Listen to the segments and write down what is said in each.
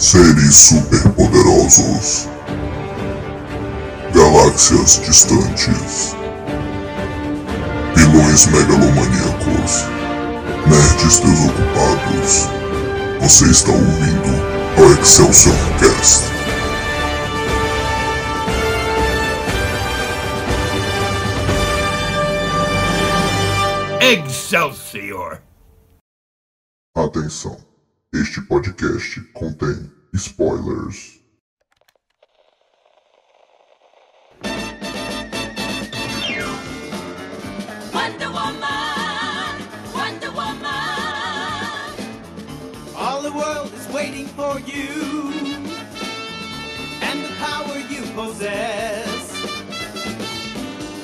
Seres superpoderosos, galáxias distantes, vilões megalomaníacos, nerds desocupados. Você está ouvindo o Excelsior Cast. Excelsior! Atenção, este podcast contém spoilers. Wonder Woman! Wonder Woman! All the world is waiting for you and the power you possess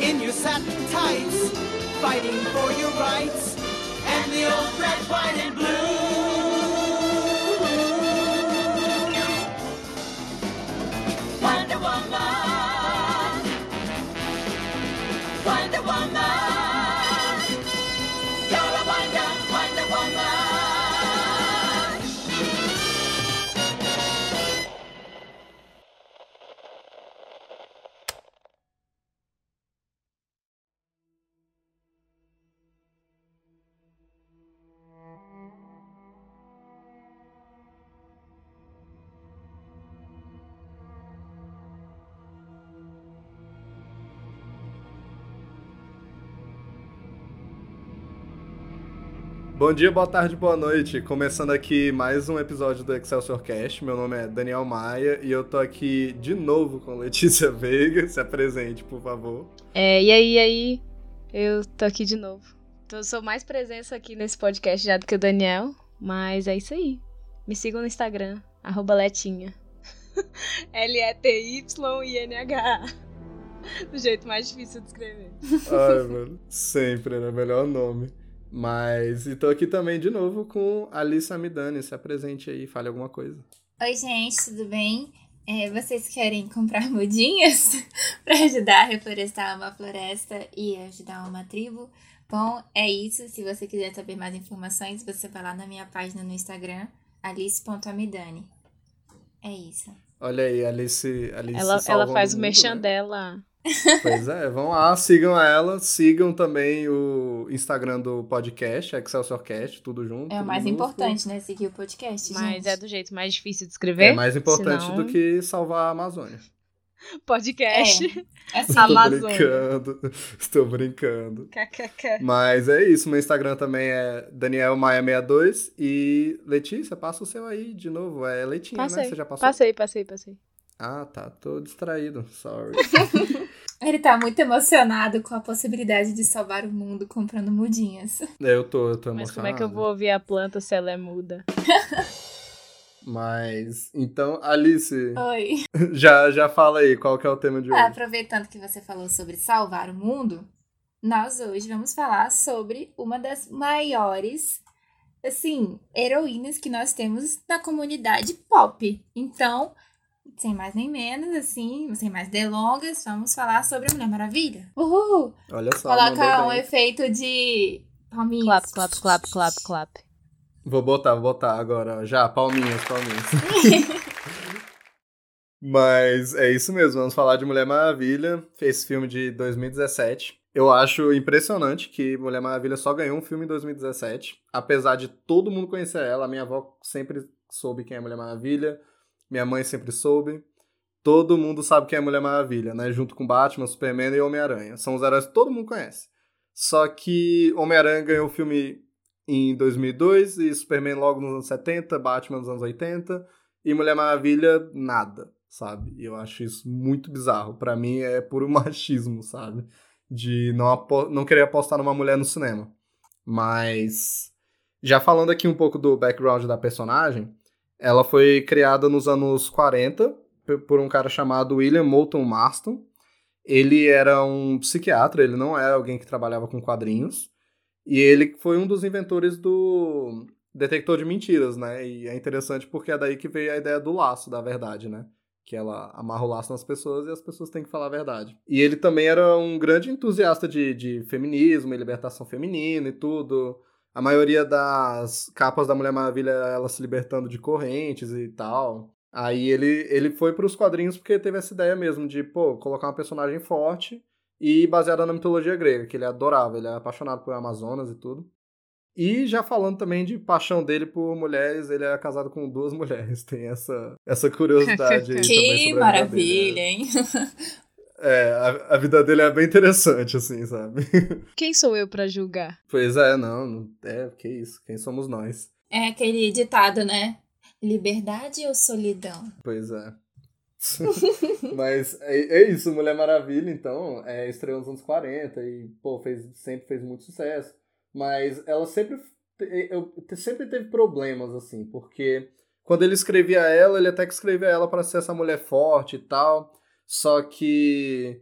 in your satin tights, fighting for your rights and the old red, white and blue. Bom dia, boa tarde, boa noite. Começando aqui mais um episódio do Excelsior Cast. Meu nome é Daniel Maia e eu tô aqui de novo com Letícia Veiga. Se apresente, por favor. E aí? Eu tô aqui de novo. Então, eu sou mais presença aqui nesse podcast já do que o Daniel, mas é isso aí. Me sigam no Instagram, @letinha. LETYINH. Do jeito mais difícil de escrever. Ai, mano. Sempre, né? Melhor nome. Mas estou aqui também de novo com Alice Amidani. Se apresente aí, fale alguma coisa. Oi, gente, tudo bem? Vocês querem comprar mudinhas para ajudar a reflorestar uma floresta e ajudar uma tribo? Bom, é isso. Se você quiser saber mais informações, você vai lá na minha página no Instagram, alice.amidani. É isso. Olha aí, Alice ela faz o merchan dela. Pois é, vão lá, sigam ela, sigam também o Instagram do podcast, Excelsior Cast, tudo junto. É o mais importante, né, seguir o podcast, gente. Mas é do jeito mais difícil de escrever. É mais importante do que salvar a Amazônia. Podcast. Essa Amazônia. Estou brincando. KKK. Mas é isso, meu Instagram também é DanielMaia62 e Letícia, passa o seu aí de novo, é Letinha, né, você já passou? Passei. Ah, tá, tô distraído, sorry. Ele tá muito emocionado com a possibilidade de salvar o mundo comprando mudinhas. Eu tô emocionado. Mas como é que eu vou ouvir a planta se ela é muda? Mas, então, Alice... Oi. Já fala aí, qual que é o tema de hoje? Aproveitando que você falou sobre salvar o mundo, nós hoje vamos falar sobre uma das maiores... assim, heroínas que nós temos na comunidade pop. Então... sem mais nem menos, assim, sem mais delongas, vamos falar sobre a Mulher Maravilha. Uhul! Olha só, coloca um efeito de palminhas. Clap, clap, clap, clap, clap. Vou botar agora, já, palminhas. Mas é isso mesmo, vamos falar de Mulher Maravilha, esse filme de 2017. Eu acho impressionante que Mulher Maravilha só ganhou um filme em 2017, apesar de todo mundo conhecer ela. A minha avó sempre soube quem é Mulher Maravilha. Minha mãe sempre soube. Todo mundo sabe quem é Mulher Maravilha, né? Junto com Batman, Superman e Homem-Aranha. São os heróis que todo mundo conhece. Só que Homem-Aranha ganhou o filme em 2002, e Superman logo nos anos 70, Batman nos anos 80, e Mulher Maravilha, nada, sabe? E eu acho isso muito bizarro. Pra mim é puro machismo, sabe? De não querer apostar numa mulher no cinema. Mas, já falando aqui um pouco do background da personagem... ela foi criada nos anos 40 por um cara chamado William Moulton Marston. Ele era um psiquiatra, ele não era alguém que trabalhava com quadrinhos. E ele foi um dos inventores do detector de mentiras, né? E é interessante porque é daí que veio a ideia do laço da verdade, né? Que ela amarra o laço nas pessoas e as pessoas têm que falar a verdade. E ele também era um grande entusiasta de feminismo e libertação feminina e tudo... A maioria das capas da Mulher Maravilha é ela se libertando de correntes e tal. Aí ele foi pros quadrinhos porque teve essa ideia mesmo de, pô, colocar uma personagem forte e baseada na mitologia grega, que ele adorava, ele é apaixonado por Amazonas e tudo. E já falando também de paixão dele por mulheres, ele era casado com 2 mulheres, tem essa curiosidade aí. Que maravilha, hein? É, a vida dele é bem interessante, assim, sabe? Quem sou eu pra julgar? Pois é, não, é, que isso, quem somos nós? É aquele ditado, né? Liberdade ou solidão? Pois é. Mas é isso, Mulher Maravilha, então, estreou nos anos 40 e, pô, sempre fez muito sucesso. Mas ela sempre teve problemas, assim, porque quando ele escrevia ela, ele até que escrevia ela pra ser essa mulher forte e tal... Só que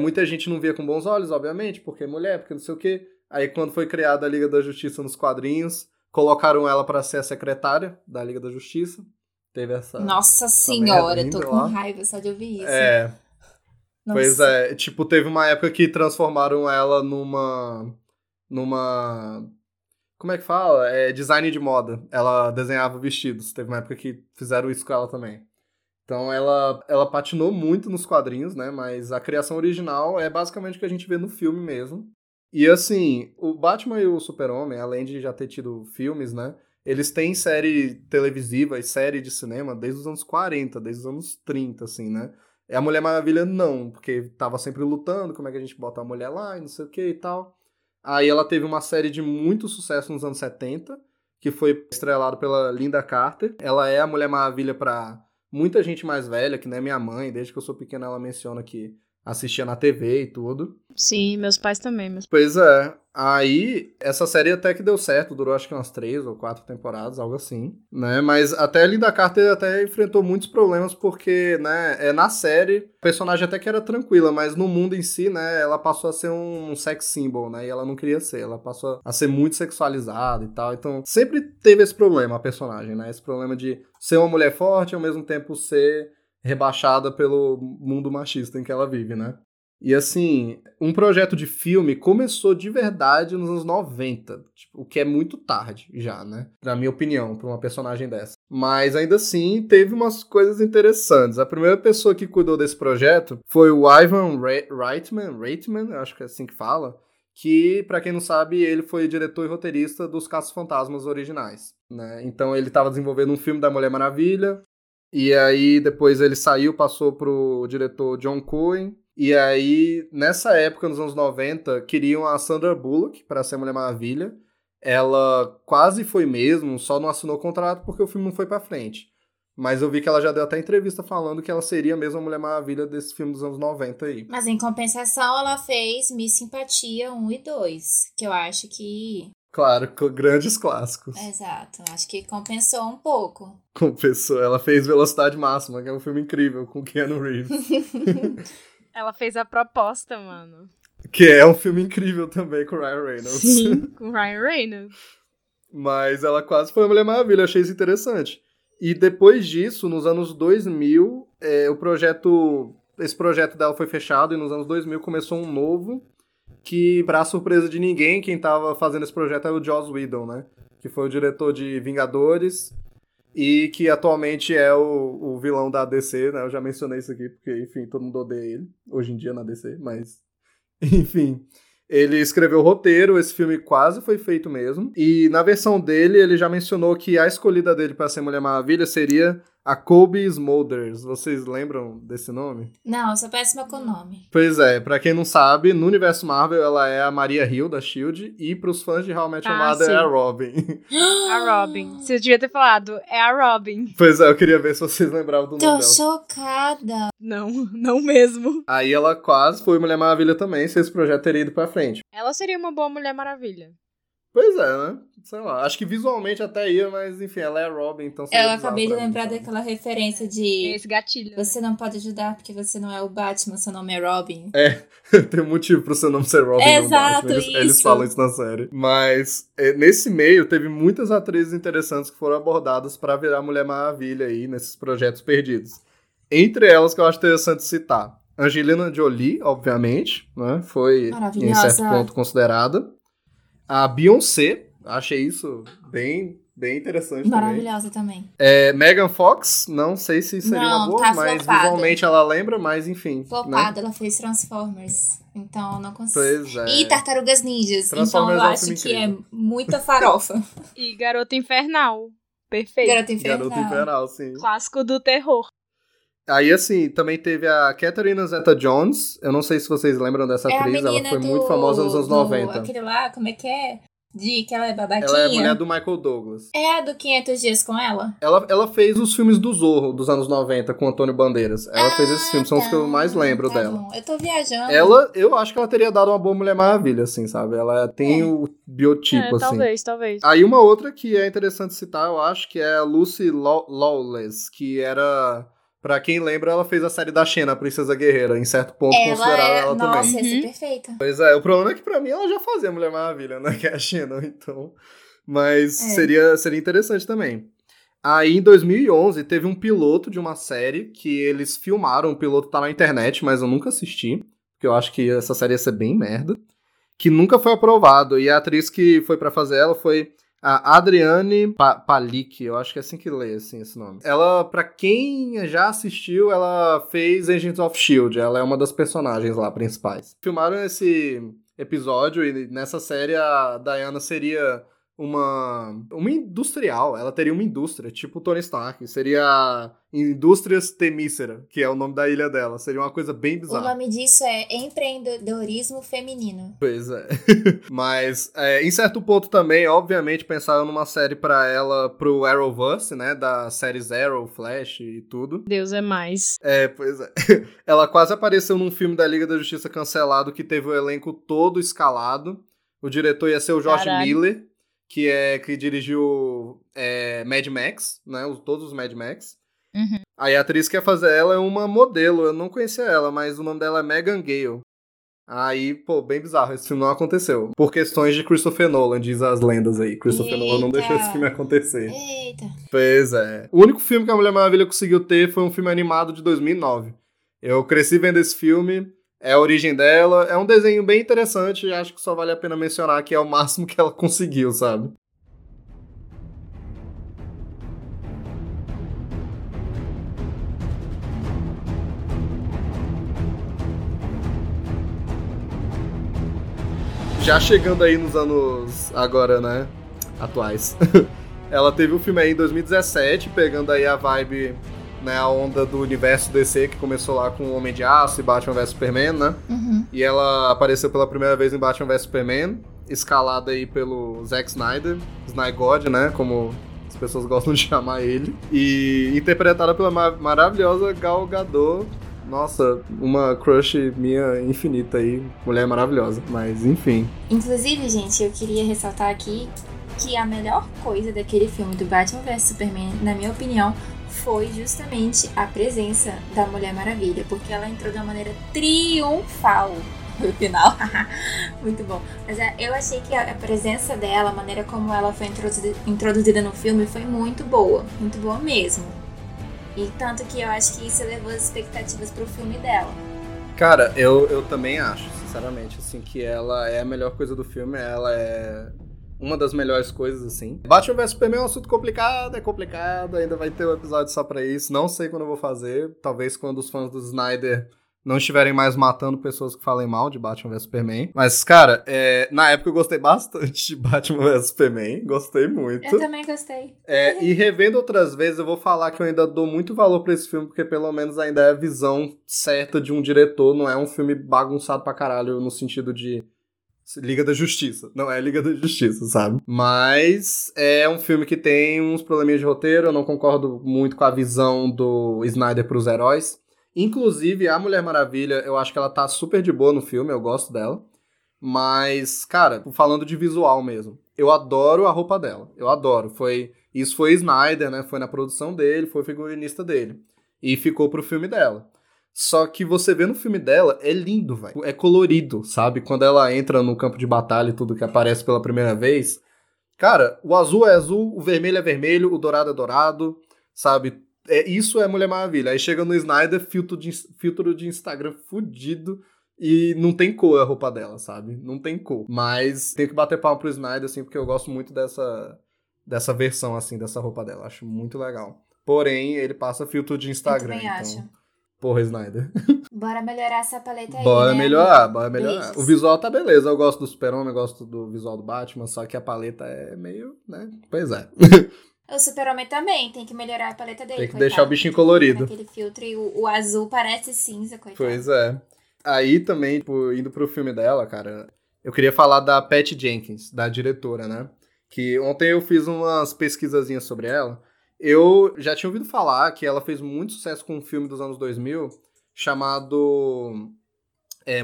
muita gente não via com bons olhos, obviamente, porque é mulher, porque não sei o quê. Aí quando foi criada a Liga da Justiça nos quadrinhos, colocaram ela pra ser a secretária da Liga da Justiça. Teve essa... Nossa senhora, eu tô com raiva só de ouvir isso. É. Nossa. Pois é, tipo, teve uma época que transformaram ela numa... Como é que fala? Design de moda. Ela desenhava vestidos. Teve uma época que fizeram isso com ela também. Então ela patinou muito nos quadrinhos, né? Mas a criação original é basicamente o que a gente vê no filme mesmo. E assim, o Batman e o Super-Homem, além de já ter tido filmes, né? Eles têm série televisiva e série de cinema desde os anos 40, desde os anos 30, assim, né? E a Mulher Maravilha não, porque tava sempre lutando, como é que a gente bota a mulher lá e não sei o que e tal. Aí ela teve uma série de muito sucesso nos anos 70, que foi estrelada pela Linda Carter. Ela é a Mulher Maravilha pra... muita gente mais velha, que nem minha mãe, desde que eu sou pequena, ela menciona que assistia na TV e tudo. Sim, meus pais também. Pois é. Aí, essa série até que deu certo, durou acho que umas 3 ou 4 temporadas, algo assim, né? Mas até a Linda Carter até enfrentou muitos problemas, porque, né, na série, a personagem até que era tranquila, mas no mundo em si, né, ela passou a ser um sex symbol, né? E ela não queria ser, ela passou a ser muito sexualizada e tal. Então, sempre teve esse problema, a personagem, né? Esse problema de ser uma mulher forte e ao mesmo tempo ser rebaixada pelo mundo machista em que ela vive, né? E assim, um projeto de filme começou de verdade nos anos 90, tipo, o que é muito tarde já, né? Na minha opinião, pra uma personagem dessa. Mas ainda assim, teve umas coisas interessantes. A primeira pessoa que cuidou desse projeto foi o Ivan Reitman, eu acho que é assim que fala, que, pra quem não sabe, ele foi diretor e roteirista dos Caça-Fantasmas originais, né? Então ele tava desenvolvendo um filme da Mulher Maravilha, e aí depois ele saiu, passou pro diretor John Cohen. E aí, nessa época, nos anos 90, queriam a Sandra Bullock para ser Mulher Maravilha. Ela quase foi mesmo, só não assinou o contrato porque o filme não foi pra frente. Mas eu vi que ela já deu até entrevista falando que ela seria mesmo a Mulher Maravilha desse filme dos anos 90 aí. Mas em compensação, ela fez Miss Simpatia 1 e 2, que eu acho que... Claro, grandes clássicos. Exato, acho que compensou um pouco. Compensou, ela fez Velocidade Máxima, que é um filme incrível, com Keanu Reeves. Ela fez A Proposta, mano. Que é um filme incrível também, com Ryan Reynolds. Sim, com Ryan Reynolds. Mas ela quase foi a Mulher Maravilha, eu achei isso interessante. E depois disso, nos anos 2000, esse projeto dela foi fechado, e nos anos 2000 começou um novo... que, pra surpresa de ninguém, quem tava fazendo esse projeto era o Joss Whedon, né? Que foi o diretor de Vingadores e que atualmente é o vilão da DC, né? Eu já mencionei isso aqui porque, enfim, todo mundo odeia ele, hoje em dia na DC, mas... Enfim, ele escreveu o roteiro, esse filme quase foi feito mesmo. E na versão dele, ele já mencionou que a escolhida dele pra ser Mulher Maravilha seria a Kobe Smulders. Vocês lembram desse nome? Não, eu sou péssima com o nome. Pois é, pra quem não sabe, no universo Marvel ela é a Maria Hill, da S.H.I.E.L.D. e pros fãs de How I Met Your Mother é a Robin. A Robin. Você devia ter falado, é a Robin. Pois é, eu queria ver se vocês lembravam do nome dela. Tô chocada. Não, não mesmo. Aí ela quase foi Mulher Maravilha também, se esse projeto teria ido pra frente. Ela seria uma boa Mulher Maravilha. Pois é, né? Sei lá, acho que visualmente até ia, mas enfim, ela é a Robin, então... Eu acabei de lembrar daquela referência de... Esse gatilho. Você não pode ajudar porque você não é o Batman, seu nome é Robin. É, tem um motivo pro seu nome ser Robin, não Batman. Exato, isso. Eles falam isso na série. Mas nesse meio teve muitas atrizes interessantes que foram abordadas pra virar Mulher Maravilha aí, nesses projetos perdidos. Entre elas que eu acho interessante citar, Angelina Jolie, obviamente, né? Foi em certo ponto considerada. A Beyoncé, Achei isso bem interessante. Maravilhosa também. É, Megan Fox, não sei se seria uma boa, tá, mas flopada. Visualmente ela lembra, mas enfim. Flopada, né? Ela fez Transformers, então não consigo. Pois é. E Tartarugas Ninjas, então eu acho que é muita farofa. E Garota Infernal, perfeito. Garota Infernal, sim. Clássico do terror. Aí, assim, também teve a Catherine Zeta-Jones, eu não sei se vocês lembram dessa atriz, ela foi muito famosa nos anos 90. Aquele lá, como é que é? De que ela é babadinha. Ela é a mulher do Michael Douglas. É a do 500 Dias com Ela? Ela fez os filmes do Zorro dos anos 90 com Antônio Bandeiras. Ela fez esses filmes, são os que eu mais lembro dela. Bom. Eu tô viajando. Ela, eu acho que ela teria dado uma boa Mulher Maravilha, assim, sabe? Ela tem o biotipo, assim. Talvez. Aí uma outra que é interessante citar, eu acho, que é a Lucy Lawless, que era... Pra quem lembra, ela fez a série da Xena, a Princesa Guerreira. Em certo ponto, considerava ela também. Nossa, ia ser perfeita. Pois é, o problema é que pra mim ela já fazia Mulher Maravilha, né? Que é a Xena, então... Mas seria interessante também. Aí, em 2011, teve um piloto de uma série que eles filmaram. O piloto tá na internet, mas eu nunca assisti. Porque eu acho que essa série ia ser bem merda. Que nunca foi aprovado. E a atriz que foi pra fazer ela foi... A Adriane Palik, eu acho que é assim que lê, assim, esse nome. Ela, pra quem já assistiu, ela fez Agents of S.H.I.E.L.D., ela é uma das personagens lá, principais. Filmaram esse episódio e nessa série a Diana seria uma industrial, ela teria uma indústria, tipo Tony Stark, seria a Indústrias Themyscira, que é o nome da ilha dela, seria uma coisa bem bizarra. O nome disso é empreendedorismo feminino. Pois é. Mas, em certo ponto também, obviamente, pensaram numa série pra ela, pro Arrowverse, né, da série Arrow, Flash e tudo. Deus é mais. É, pois é. Ela quase apareceu num filme da Liga da Justiça cancelado, que teve o elenco todo escalado, o diretor ia ser o George Miller, que dirigiu Mad Max, né? Todos os Mad Max. Uhum. Aí a atriz que ia fazer ela é uma modelo, eu não conhecia ela, mas o nome dela é Megan Gale. Aí, pô, bem bizarro, esse filme não aconteceu. Por questões de Christopher Nolan, diz as lendas aí. Christopher Nolan não deixou esse filme acontecer. Eita. Pois é. O único filme que a Mulher Maravilha conseguiu ter foi um filme animado de 2009. Eu cresci vendo esse filme... É a origem dela, é um desenho bem interessante, acho que só vale a pena mencionar que é o máximo que ela conseguiu, sabe? Já chegando aí nos anos agora, né, atuais. Ela teve um filme aí em 2017, pegando aí a vibe... Né, a onda do universo DC que começou lá com Homem de Aço e Batman vs Superman, né? Uhum. E ela apareceu pela primeira vez em Batman vs Superman, escalada aí pelo Zack Snyder, Snyder God, né? Como as pessoas gostam de chamar ele. E interpretada pela maravilhosa Gal Gadot. Nossa, uma crush minha infinita aí. Mulher maravilhosa, mas enfim. Inclusive, gente, eu queria ressaltar aqui que a melhor coisa daquele filme do Batman vs Superman, na minha opinião, foi justamente a presença da Mulher Maravilha, porque ela entrou de uma maneira triunfal no final. Muito bom. Mas eu achei que a presença dela, a maneira como ela foi introduzida no filme, foi muito boa mesmo. E tanto que eu acho que isso elevou as expectativas pro filme dela. Cara, eu também acho, sinceramente, assim, que ela é a melhor coisa do filme, ela é... Uma das melhores coisas, assim. Batman vs Superman é um assunto complicado, ainda vai ter um episódio só pra isso, não sei quando eu vou fazer, talvez quando os fãs do Snyder não estiverem mais matando pessoas que falem mal de Batman vs Superman. Mas, cara, na época eu gostei bastante de Batman vs Superman, gostei muito. Eu também gostei. E revendo outras vezes, eu vou falar que eu ainda dou muito valor pra esse filme, porque pelo menos ainda é a visão certa de um diretor, não é um filme bagunçado pra caralho no sentido de... Liga da Justiça. Não é Liga da Justiça, sabe? Mas é um filme que tem uns probleminhas de roteiro. Eu não concordo muito com a visão do Snyder pros heróis. Inclusive, a Mulher Maravilha, eu acho que ela tá super de boa no filme. Eu gosto dela. Mas, cara, falando de visual mesmo, eu adoro a roupa dela. Eu adoro. Isso foi Snyder, né? Foi na produção dele, foi o figurinista dele. E ficou pro filme dela. Só que você vê no filme dela, é lindo, velho. É colorido, sabe? Quando ela entra no campo de batalha e tudo que aparece pela primeira vez. Cara, o azul é azul, o vermelho é vermelho, o dourado é dourado, sabe? Isso é Mulher Maravilha. Aí chega no Snyder, filtro de Instagram fudido. E não tem cor a roupa dela, sabe? Não tem cor. Mas tenho que bater palma pro Snyder, assim, porque eu gosto muito dessa versão, assim, dessa roupa dela. Acho muito legal. Porém, ele passa filtro de Instagram, então... Acho. Porra, Snyder. Bora melhorar essa paleta aí, Bora melhorar. Beijos. O visual tá beleza. Eu gosto do Super-Homem, eu gosto do visual do Batman, só que a paleta é meio, né? Pois é. O Super-Homem também tem que melhorar a paleta dele, tem que coitado. Deixar o bichinho colorido. Aquele filtro e o azul parece cinza, coitado. Pois é. Aí também, tipo, indo pro filme dela, cara, eu queria falar da Patty Jenkins, da diretora, né? Que ontem eu fiz umas pesquisazinhas sobre ela. Eu já tinha ouvido falar que ela fez muito sucesso com um filme dos anos 2000 chamado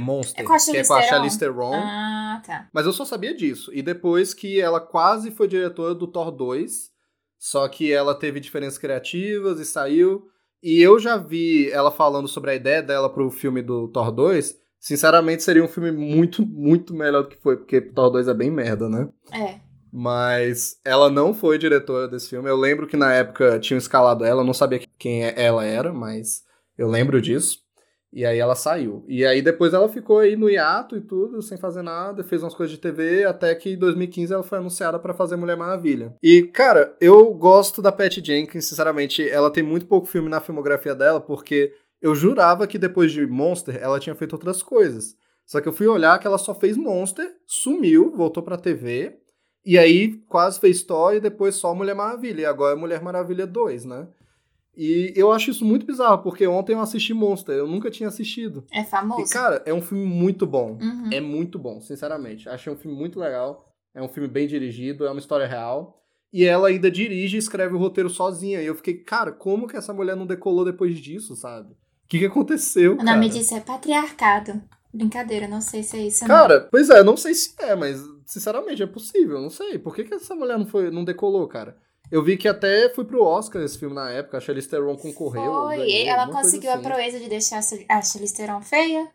Monster, que é com a Charlize Theron. Ah, tá. Mas eu só sabia disso. E depois que ela quase foi diretora do Thor 2, só que ela teve diferenças criativas e saiu. E eu já vi ela falando sobre a ideia dela pro filme do Thor 2. Sinceramente, seria um filme muito, muito melhor do que foi, porque Thor 2 é bem merda, né? É. Mas ela não foi diretora desse filme. Eu lembro que na época tinham escalado ela, eu não sabia quem ela era, mas eu lembro disso. E aí ela saiu. E aí depois ela ficou aí no hiato e tudo, sem fazer nada, fez umas coisas de TV, até que em 2015 ela foi anunciada pra fazer Mulher Maravilha. E, cara, eu gosto da Patty Jenkins, sinceramente, ela tem muito pouco filme na filmografia dela, porque eu jurava que depois de Monster ela tinha feito outras coisas. Só que eu fui olhar que ela só fez Monster, sumiu, voltou pra TV... E aí, quase fez Thor e depois só Mulher Maravilha. E agora é Mulher Maravilha 2, né? E eu acho isso muito bizarro, porque ontem eu assisti Monster. Eu nunca tinha assistido. É famoso. E, cara, é um filme muito bom. Uhum. É muito bom, sinceramente. Achei um filme muito legal. É um filme bem dirigido, é uma história real. E ela ainda dirige e escreve o roteiro sozinha. E eu fiquei, cara, como que essa mulher não decolou depois disso, sabe? O que aconteceu, cara? O nome disso é patriarcado. Brincadeira, não sei se é isso. Cara, não. Pois é, não sei se é, mas sinceramente é possível, não sei. Por que essa mulher não decolou, cara? Eu vi que até foi pro Oscar esse filme na época, a Charlize Theron concorreu. Foi, ela conseguiu assim. A proeza de deixar a Charlize Theron feia.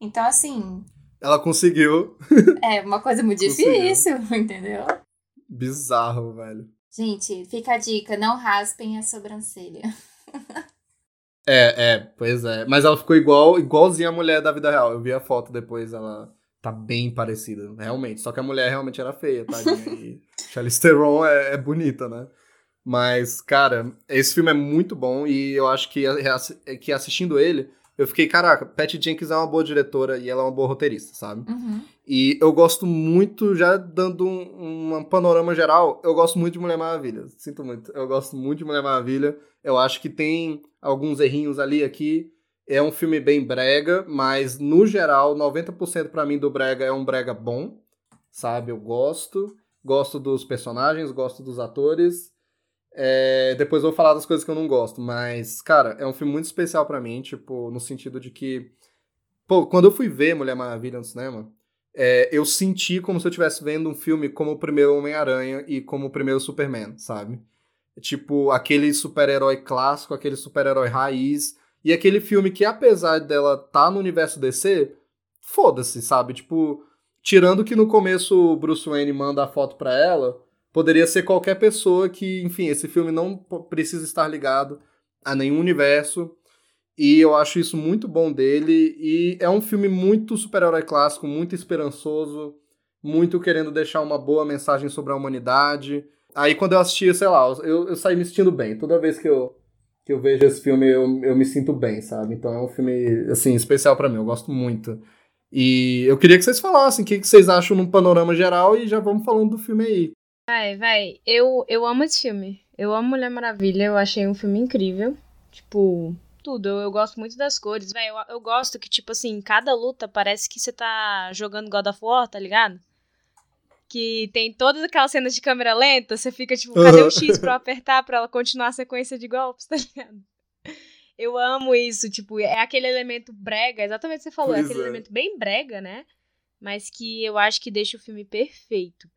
Então, assim... Ela conseguiu. É uma coisa muito difícil, entendeu? Bizarro, velho. Gente, fica a dica, não raspem a sobrancelha. Pois é. Mas ela ficou igualzinha a mulher da vida real. Eu vi a foto depois, ela tá bem parecida, realmente. Só que a mulher realmente era feia, tadinha. E Charlize Theron é bonita, né? Mas, cara, esse filme é muito bom e eu acho que assistindo ele, eu fiquei, caraca, Patty Jenkins é uma boa diretora e ela é uma boa roteirista, sabe? Uhum. E eu gosto muito, já dando um panorama geral, eu gosto muito de Mulher Maravilha. Sinto muito. Eu gosto muito de Mulher Maravilha. Eu acho que tem alguns errinhos ali, aqui. É um filme bem brega, mas no geral, 90% pra mim do brega é um brega bom, sabe? Eu gosto. Gosto dos personagens, gosto dos atores. Depois vou falar das coisas que eu não gosto, mas, cara, é um filme muito especial pra mim, tipo, no sentido de que... Pô, quando eu fui ver Mulher Maravilha no cinema, eu senti como se eu estivesse vendo um filme como o primeiro Homem-Aranha e como o primeiro Superman, sabe? Tipo, aquele super-herói clássico, aquele super-herói raiz, e aquele filme que, apesar dela tá no universo DC, foda-se, sabe? Tipo, tirando que no começo o Bruce Wayne manda a foto pra ela, poderia ser qualquer pessoa que, enfim, esse filme não precisa estar ligado a nenhum universo, e eu acho isso muito bom dele, e é um filme muito super-herói clássico, muito esperançoso, muito querendo deixar uma boa mensagem sobre a humanidade. Aí quando eu assisti, sei lá, eu saí me sentindo bem. Toda vez que eu vejo esse filme, eu me sinto bem, sabe? Então é um filme, assim, especial pra mim. Eu gosto muito. E eu queria que vocês falassem o que vocês acham num panorama geral e já vamos falando do filme aí. Vai. Eu amo esse filme. Eu amo Mulher Maravilha. Eu achei um filme incrível. Tipo, tudo. Eu gosto muito das cores. Eu gosto que, tipo assim, cada luta parece que você tá jogando God of War, tá ligado? Que tem todas aquelas cenas de câmera lenta, você fica tipo, cadê o X pra eu apertar pra ela continuar a sequência de golpes, tá ligado? Eu amo isso, tipo, é aquele elemento brega, exatamente o que você falou, é aquele elemento bem brega, né? Mas que eu acho que deixa o filme perfeito,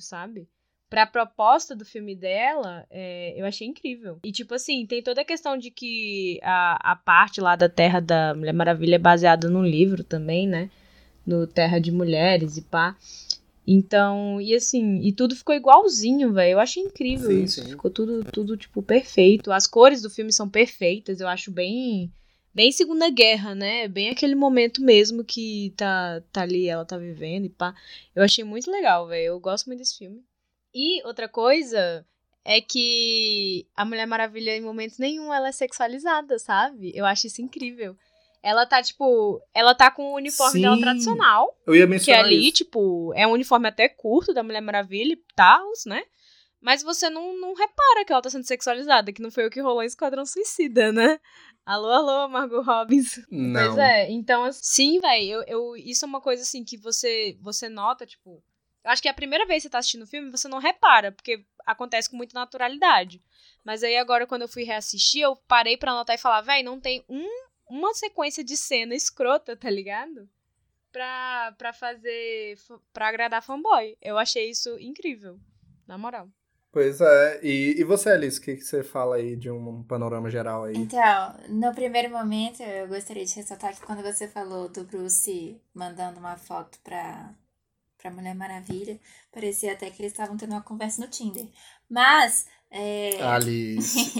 sabe? Pra proposta do filme dela, eu achei incrível. E tipo assim, tem toda a questão de que a parte lá da Terra da Mulher Maravilha é baseada num livro também, né? No Terra de Mulheres e pá... Então, e assim, e tudo ficou igualzinho, velho, eu achei incrível isso, ficou tudo, tipo, perfeito, as cores do filme são perfeitas, eu acho bem, bem Segunda Guerra, né? Bem aquele momento mesmo que tá ali, ela tá vivendo e pá. Eu achei muito legal, velho. Eu gosto muito desse filme. E outra coisa é que a Mulher Maravilha, em momento nenhum, ela é sexualizada, sabe? Eu acho isso incrível. Ela tá, tipo... Ela tá com o uniforme dela tradicional. Eu ia mencionar isso. Que ali, tipo, é um uniforme até curto da Mulher Maravilha e tal, né? Mas você não repara que ela tá sendo sexualizada, que não foi o que rolou em Esquadrão Suicida, né? Alô, alô, Margot Robbins. Não. Pois é, então... Assim, sim, velho, isso é uma coisa, assim, que você nota, tipo... Eu acho que é a primeira vez que você tá assistindo o filme, você não repara, porque acontece com muita naturalidade. Mas aí agora, quando eu fui reassistir, eu parei pra anotar e falar, véi, não tem uma sequência de cena escrota, tá ligado? Pra agradar fanboy. Eu achei isso incrível, na moral. Pois é. E você, Alice, o que você fala aí de um panorama geral aí? Então, no primeiro momento, eu gostaria de ressaltar que quando você falou do Bruce mandando uma foto pra Mulher Maravilha, parecia até que eles estavam tendo uma conversa no Tinder. Mas... Alice!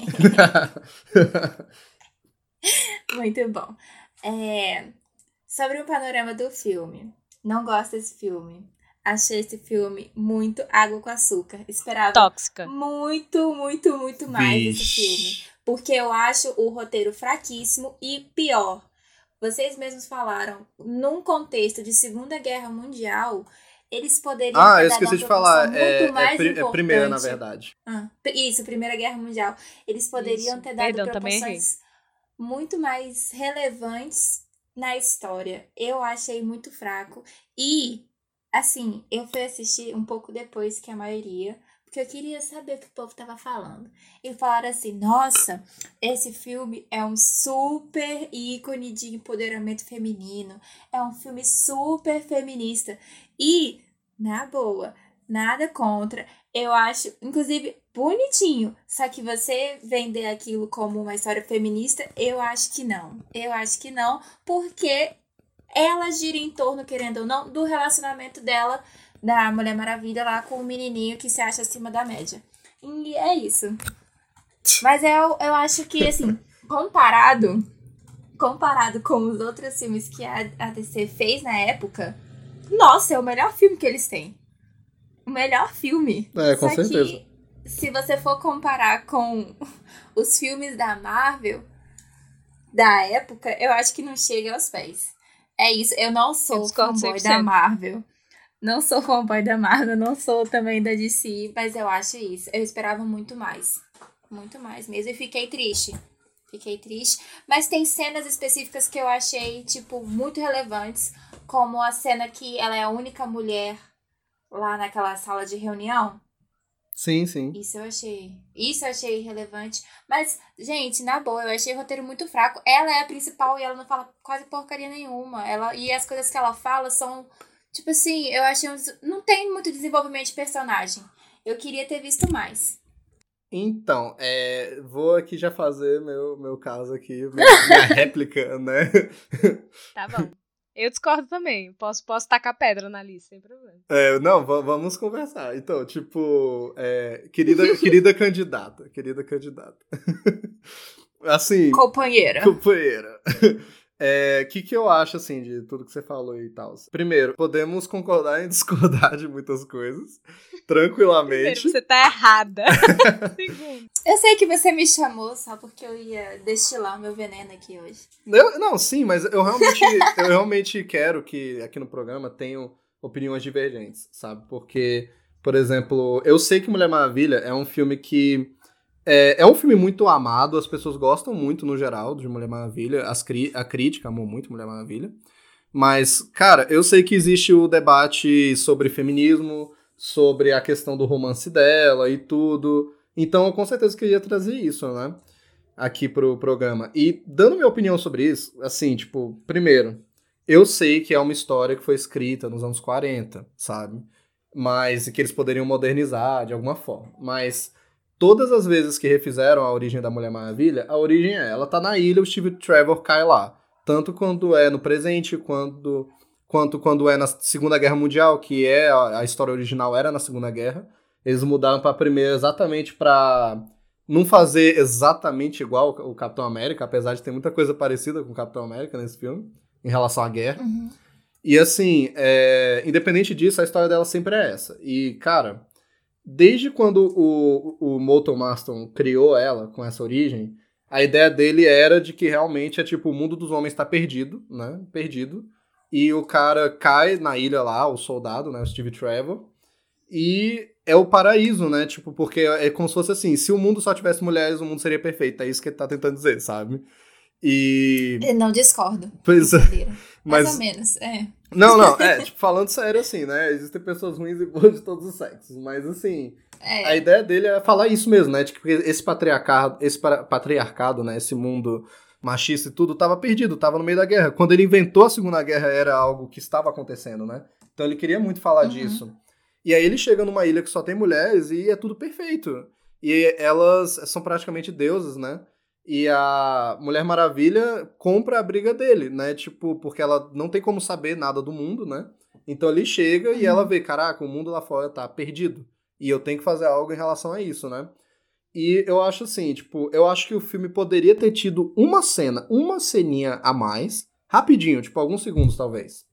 Muito bom. Sobre o panorama do filme. Não gosto desse filme. Achei esse filme muito água com açúcar. Esperava tóxica. Muito, muito, muito mais desse filme. Porque eu acho o roteiro fraquíssimo e pior. Vocês mesmos falaram, num contexto de Segunda Guerra Mundial... Eles poderiam dar eu esqueci de falar. Primeira, na verdade. Isso, Primeira Guerra Mundial. Eles poderiam ter dado proporções muito mais relevantes na história. Eu achei muito fraco. E, assim, eu fui assistir um pouco depois que a maioria, porque eu queria saber o que o povo tava falando. E falaram assim, nossa, esse filme é um super ícone de empoderamento feminino. É um filme super feminista. E, na boa, nada contra. Eu acho, inclusive, bonitinho. Só que você vender aquilo como uma história feminista, eu acho que não. Eu acho que não, porque ela gira em torno, querendo ou não, do relacionamento dela, da Mulher Maravilha lá com o menininho que se acha acima da média. E é isso. Mas eu acho que, assim, comparado com os outros filmes que a DC fez na época, nossa, é o melhor filme que eles têm. O melhor filme. É, com certeza. Só que, se você for comparar com os filmes da Marvel, da época, eu acho que não chega aos pés. É isso, eu não sou fanboy da Marvel. Não sou fanboy da Marvel, não sou também da DC, mas eu acho isso. Eu esperava muito mais. Muito mais mesmo. E fiquei triste. Mas tem cenas específicas que eu achei, tipo, muito relevantes. Como a cena que ela é a única mulher lá naquela sala de reunião. Sim, sim. Isso eu achei relevante. Mas, gente, na boa, eu achei o roteiro muito fraco. Ela é a principal e ela não fala quase porcaria nenhuma. E as coisas que ela fala são... Tipo assim, eu achei... Não tem muito desenvolvimento de personagem. Eu queria ter visto mais. Então, vou aqui já fazer meu caso aqui. Minha réplica, né? Tá bom. Eu discordo também. Posso tacar pedra na lista, sem problema. Não, vamos conversar. Então, tipo, querida candidata. Assim... Companheira. O que eu acho, assim, de tudo que você falou e tal? Primeiro, podemos concordar em discordar de muitas coisas, tranquilamente. Primeiro, você tá errada. Segundo. Eu sei que você me chamou só porque eu ia destilar o meu veneno aqui hoje. Mas eu realmente quero que aqui no programa tenham opiniões divergentes, sabe? Porque, por exemplo, eu sei que Mulher Maravilha é um filme que... É um filme muito amado, as pessoas gostam muito, no geral, de Mulher Maravilha. A crítica amou muito Mulher Maravilha. Mas, cara, eu sei que existe o debate sobre feminismo, sobre a questão do romance dela e tudo. Então, eu com certeza queria trazer isso, né? Aqui pro programa. E, dando minha opinião sobre isso, assim, tipo, primeiro, eu sei que é uma história que foi escrita nos anos 40, sabe? Mas que eles poderiam modernizar de alguma forma. Mas... Todas as vezes que refizeram a origem da Mulher Maravilha, a origem é, ela tá na ilha, o Steve Trevor cai lá. Tanto quando é no presente, quanto quando é na Segunda Guerra Mundial, que é a história original era na Segunda Guerra. Eles mudaram pra primeira exatamente pra não fazer exatamente igual o Capitão América, apesar de ter muita coisa parecida com o Capitão América nesse filme, em relação à guerra. Uhum. E assim, independente disso, a história dela sempre é essa. E, cara, desde quando o Moulton Marston criou ela com essa origem, a ideia dele era de que realmente é tipo, o mundo dos homens tá perdido, né? Perdido. E o cara cai na ilha lá, o soldado, né? O Steve Trevor. E é o paraíso, né? Tipo, porque é como se fosse assim, se o mundo só tivesse mulheres, o mundo seria perfeito. É isso que ele tá tentando dizer, sabe? E... não discordo. Pois é. Mais ou menos, é. Não, tipo, falando sério assim, né? Existem pessoas ruins e boas de todos os sexos, mas assim... A ideia dele é falar isso mesmo, né? Tipo, esse patriarcado, né? Esse mundo machista e tudo, tava perdido, tava no meio da guerra. Quando ele inventou a Segunda Guerra, era algo que estava acontecendo, né? Então ele queria muito falar disso. E aí ele chega numa ilha que só tem mulheres e é tudo perfeito. E elas são praticamente deusas, né? E a Mulher Maravilha compra a briga dele, né? Tipo, porque ela não tem como saber nada do mundo, né? Então ele chega e ela vê, caraca, o mundo lá fora tá perdido. E eu tenho que fazer algo em relação a isso, né? E eu acho assim, tipo, eu acho que o filme poderia ter tido uma ceninha a mais, rapidinho, tipo, alguns segundos talvez.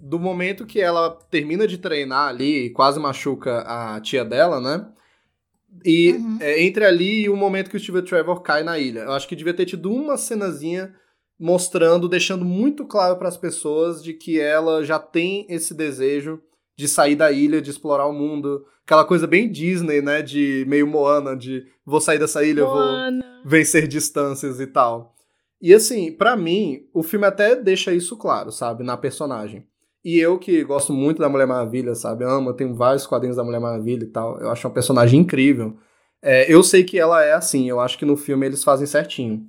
Do momento que ela termina de treinar ali e quase machuca a tia dela, né? E entre ali e o momento que o Steve Trevor cai na ilha. Eu acho que devia ter tido uma cenazinha mostrando, deixando muito claro para as pessoas de que ela já tem esse desejo de sair da ilha, de explorar o mundo. Aquela coisa bem Disney, né? De meio Moana, de vou sair dessa ilha, vou vencer distâncias e tal. E assim, pra mim, o filme até deixa isso claro, sabe? Na personagem. E eu que gosto muito da Mulher Maravilha, sabe? Eu tenho vários quadrinhos da Mulher Maravilha e tal. Eu acho uma personagem incrível. Eu sei que ela é assim. Eu acho que no filme eles fazem certinho.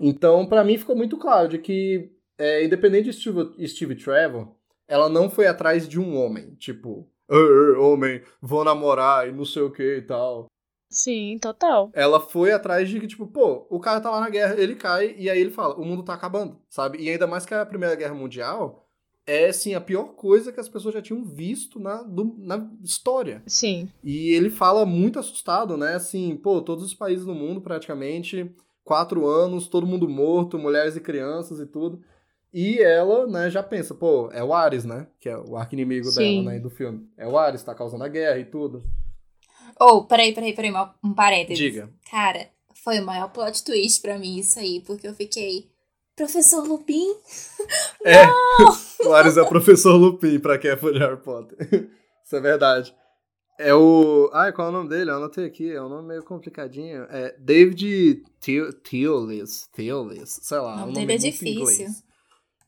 Então, pra mim, ficou muito claro de que, independente de Steve Trevor, ela não foi atrás de um homem. Tipo, homem, vou namorar e não sei o que e tal. Sim, total. Ela foi atrás de que, tipo, pô, o cara tá lá na guerra, ele cai, e aí ele fala, o mundo tá acabando, sabe? E ainda mais que a Primeira Guerra Mundial é, assim, a pior coisa que as pessoas já tinham visto na história. Sim. E ele fala muito assustado, né? Assim, pô, todos os países do mundo, praticamente, 4 anos, todo mundo morto, mulheres e crianças e tudo. E ela, né, já pensa, pô, é o Ares, né? Que é o arqui-inimigo dela, né, do filme. É o Ares, tá causando a guerra e tudo. Oh, peraí, um parênteses. Diga. Cara, foi o maior plot twist pra mim isso aí, porque eu fiquei... Professor Lupin? Não! O Ares é o Professor Lupin, pra quem é fã de Harry Potter. Isso é verdade. É o... Ai, qual é o nome dele? Eu anotei aqui, é um nome meio complicadinho. É David Thewlis, sei lá. O nome dele é difícil.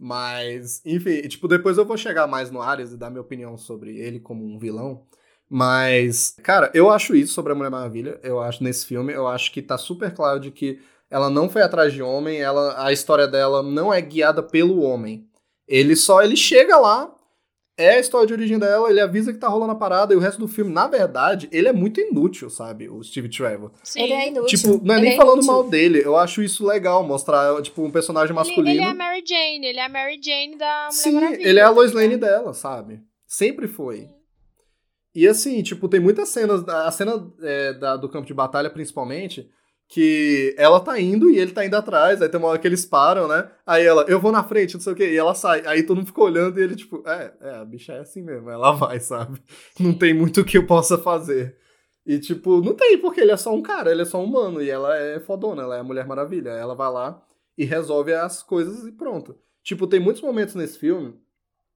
Mas, enfim, tipo, depois eu vou chegar mais no Ares e dar minha opinião sobre ele como um vilão. Mas, cara, eu acho isso sobre a Mulher Maravilha, eu acho nesse filme, eu acho que tá super claro de que ela não foi atrás de homem, a história dela não é guiada pelo homem. Ele chega lá, é a história de origem dela, ele avisa que tá rolando a parada, e o resto do filme, na verdade, ele é muito inútil, sabe, o Steve Trevor. Sim. Ele é inútil. Tipo, não é ele nem é falando inútil. Mal dele, eu acho isso legal, mostrar, tipo, um personagem masculino. Ele é a Mary Jane, da Mulher Maravilha. Sim, ele é a Lois Lane dela, sabe, sempre foi. E assim, tipo, tem muitas cenas, a cena do campo de batalha, principalmente, que ela tá indo e ele tá indo atrás, aí tem uma hora que eles param, né, aí ela, eu vou na frente, não sei o quê, e ela sai, aí todo mundo fica olhando e ele, tipo, a bicha é assim mesmo, ela vai, sabe, não tem muito o que eu possa fazer. E, tipo, não tem, porque ele é só um cara, ele é só um humano, e ela é fodona, ela é a Mulher Maravilha, ela vai lá e resolve as coisas e pronto. Tipo, tem muitos momentos nesse filme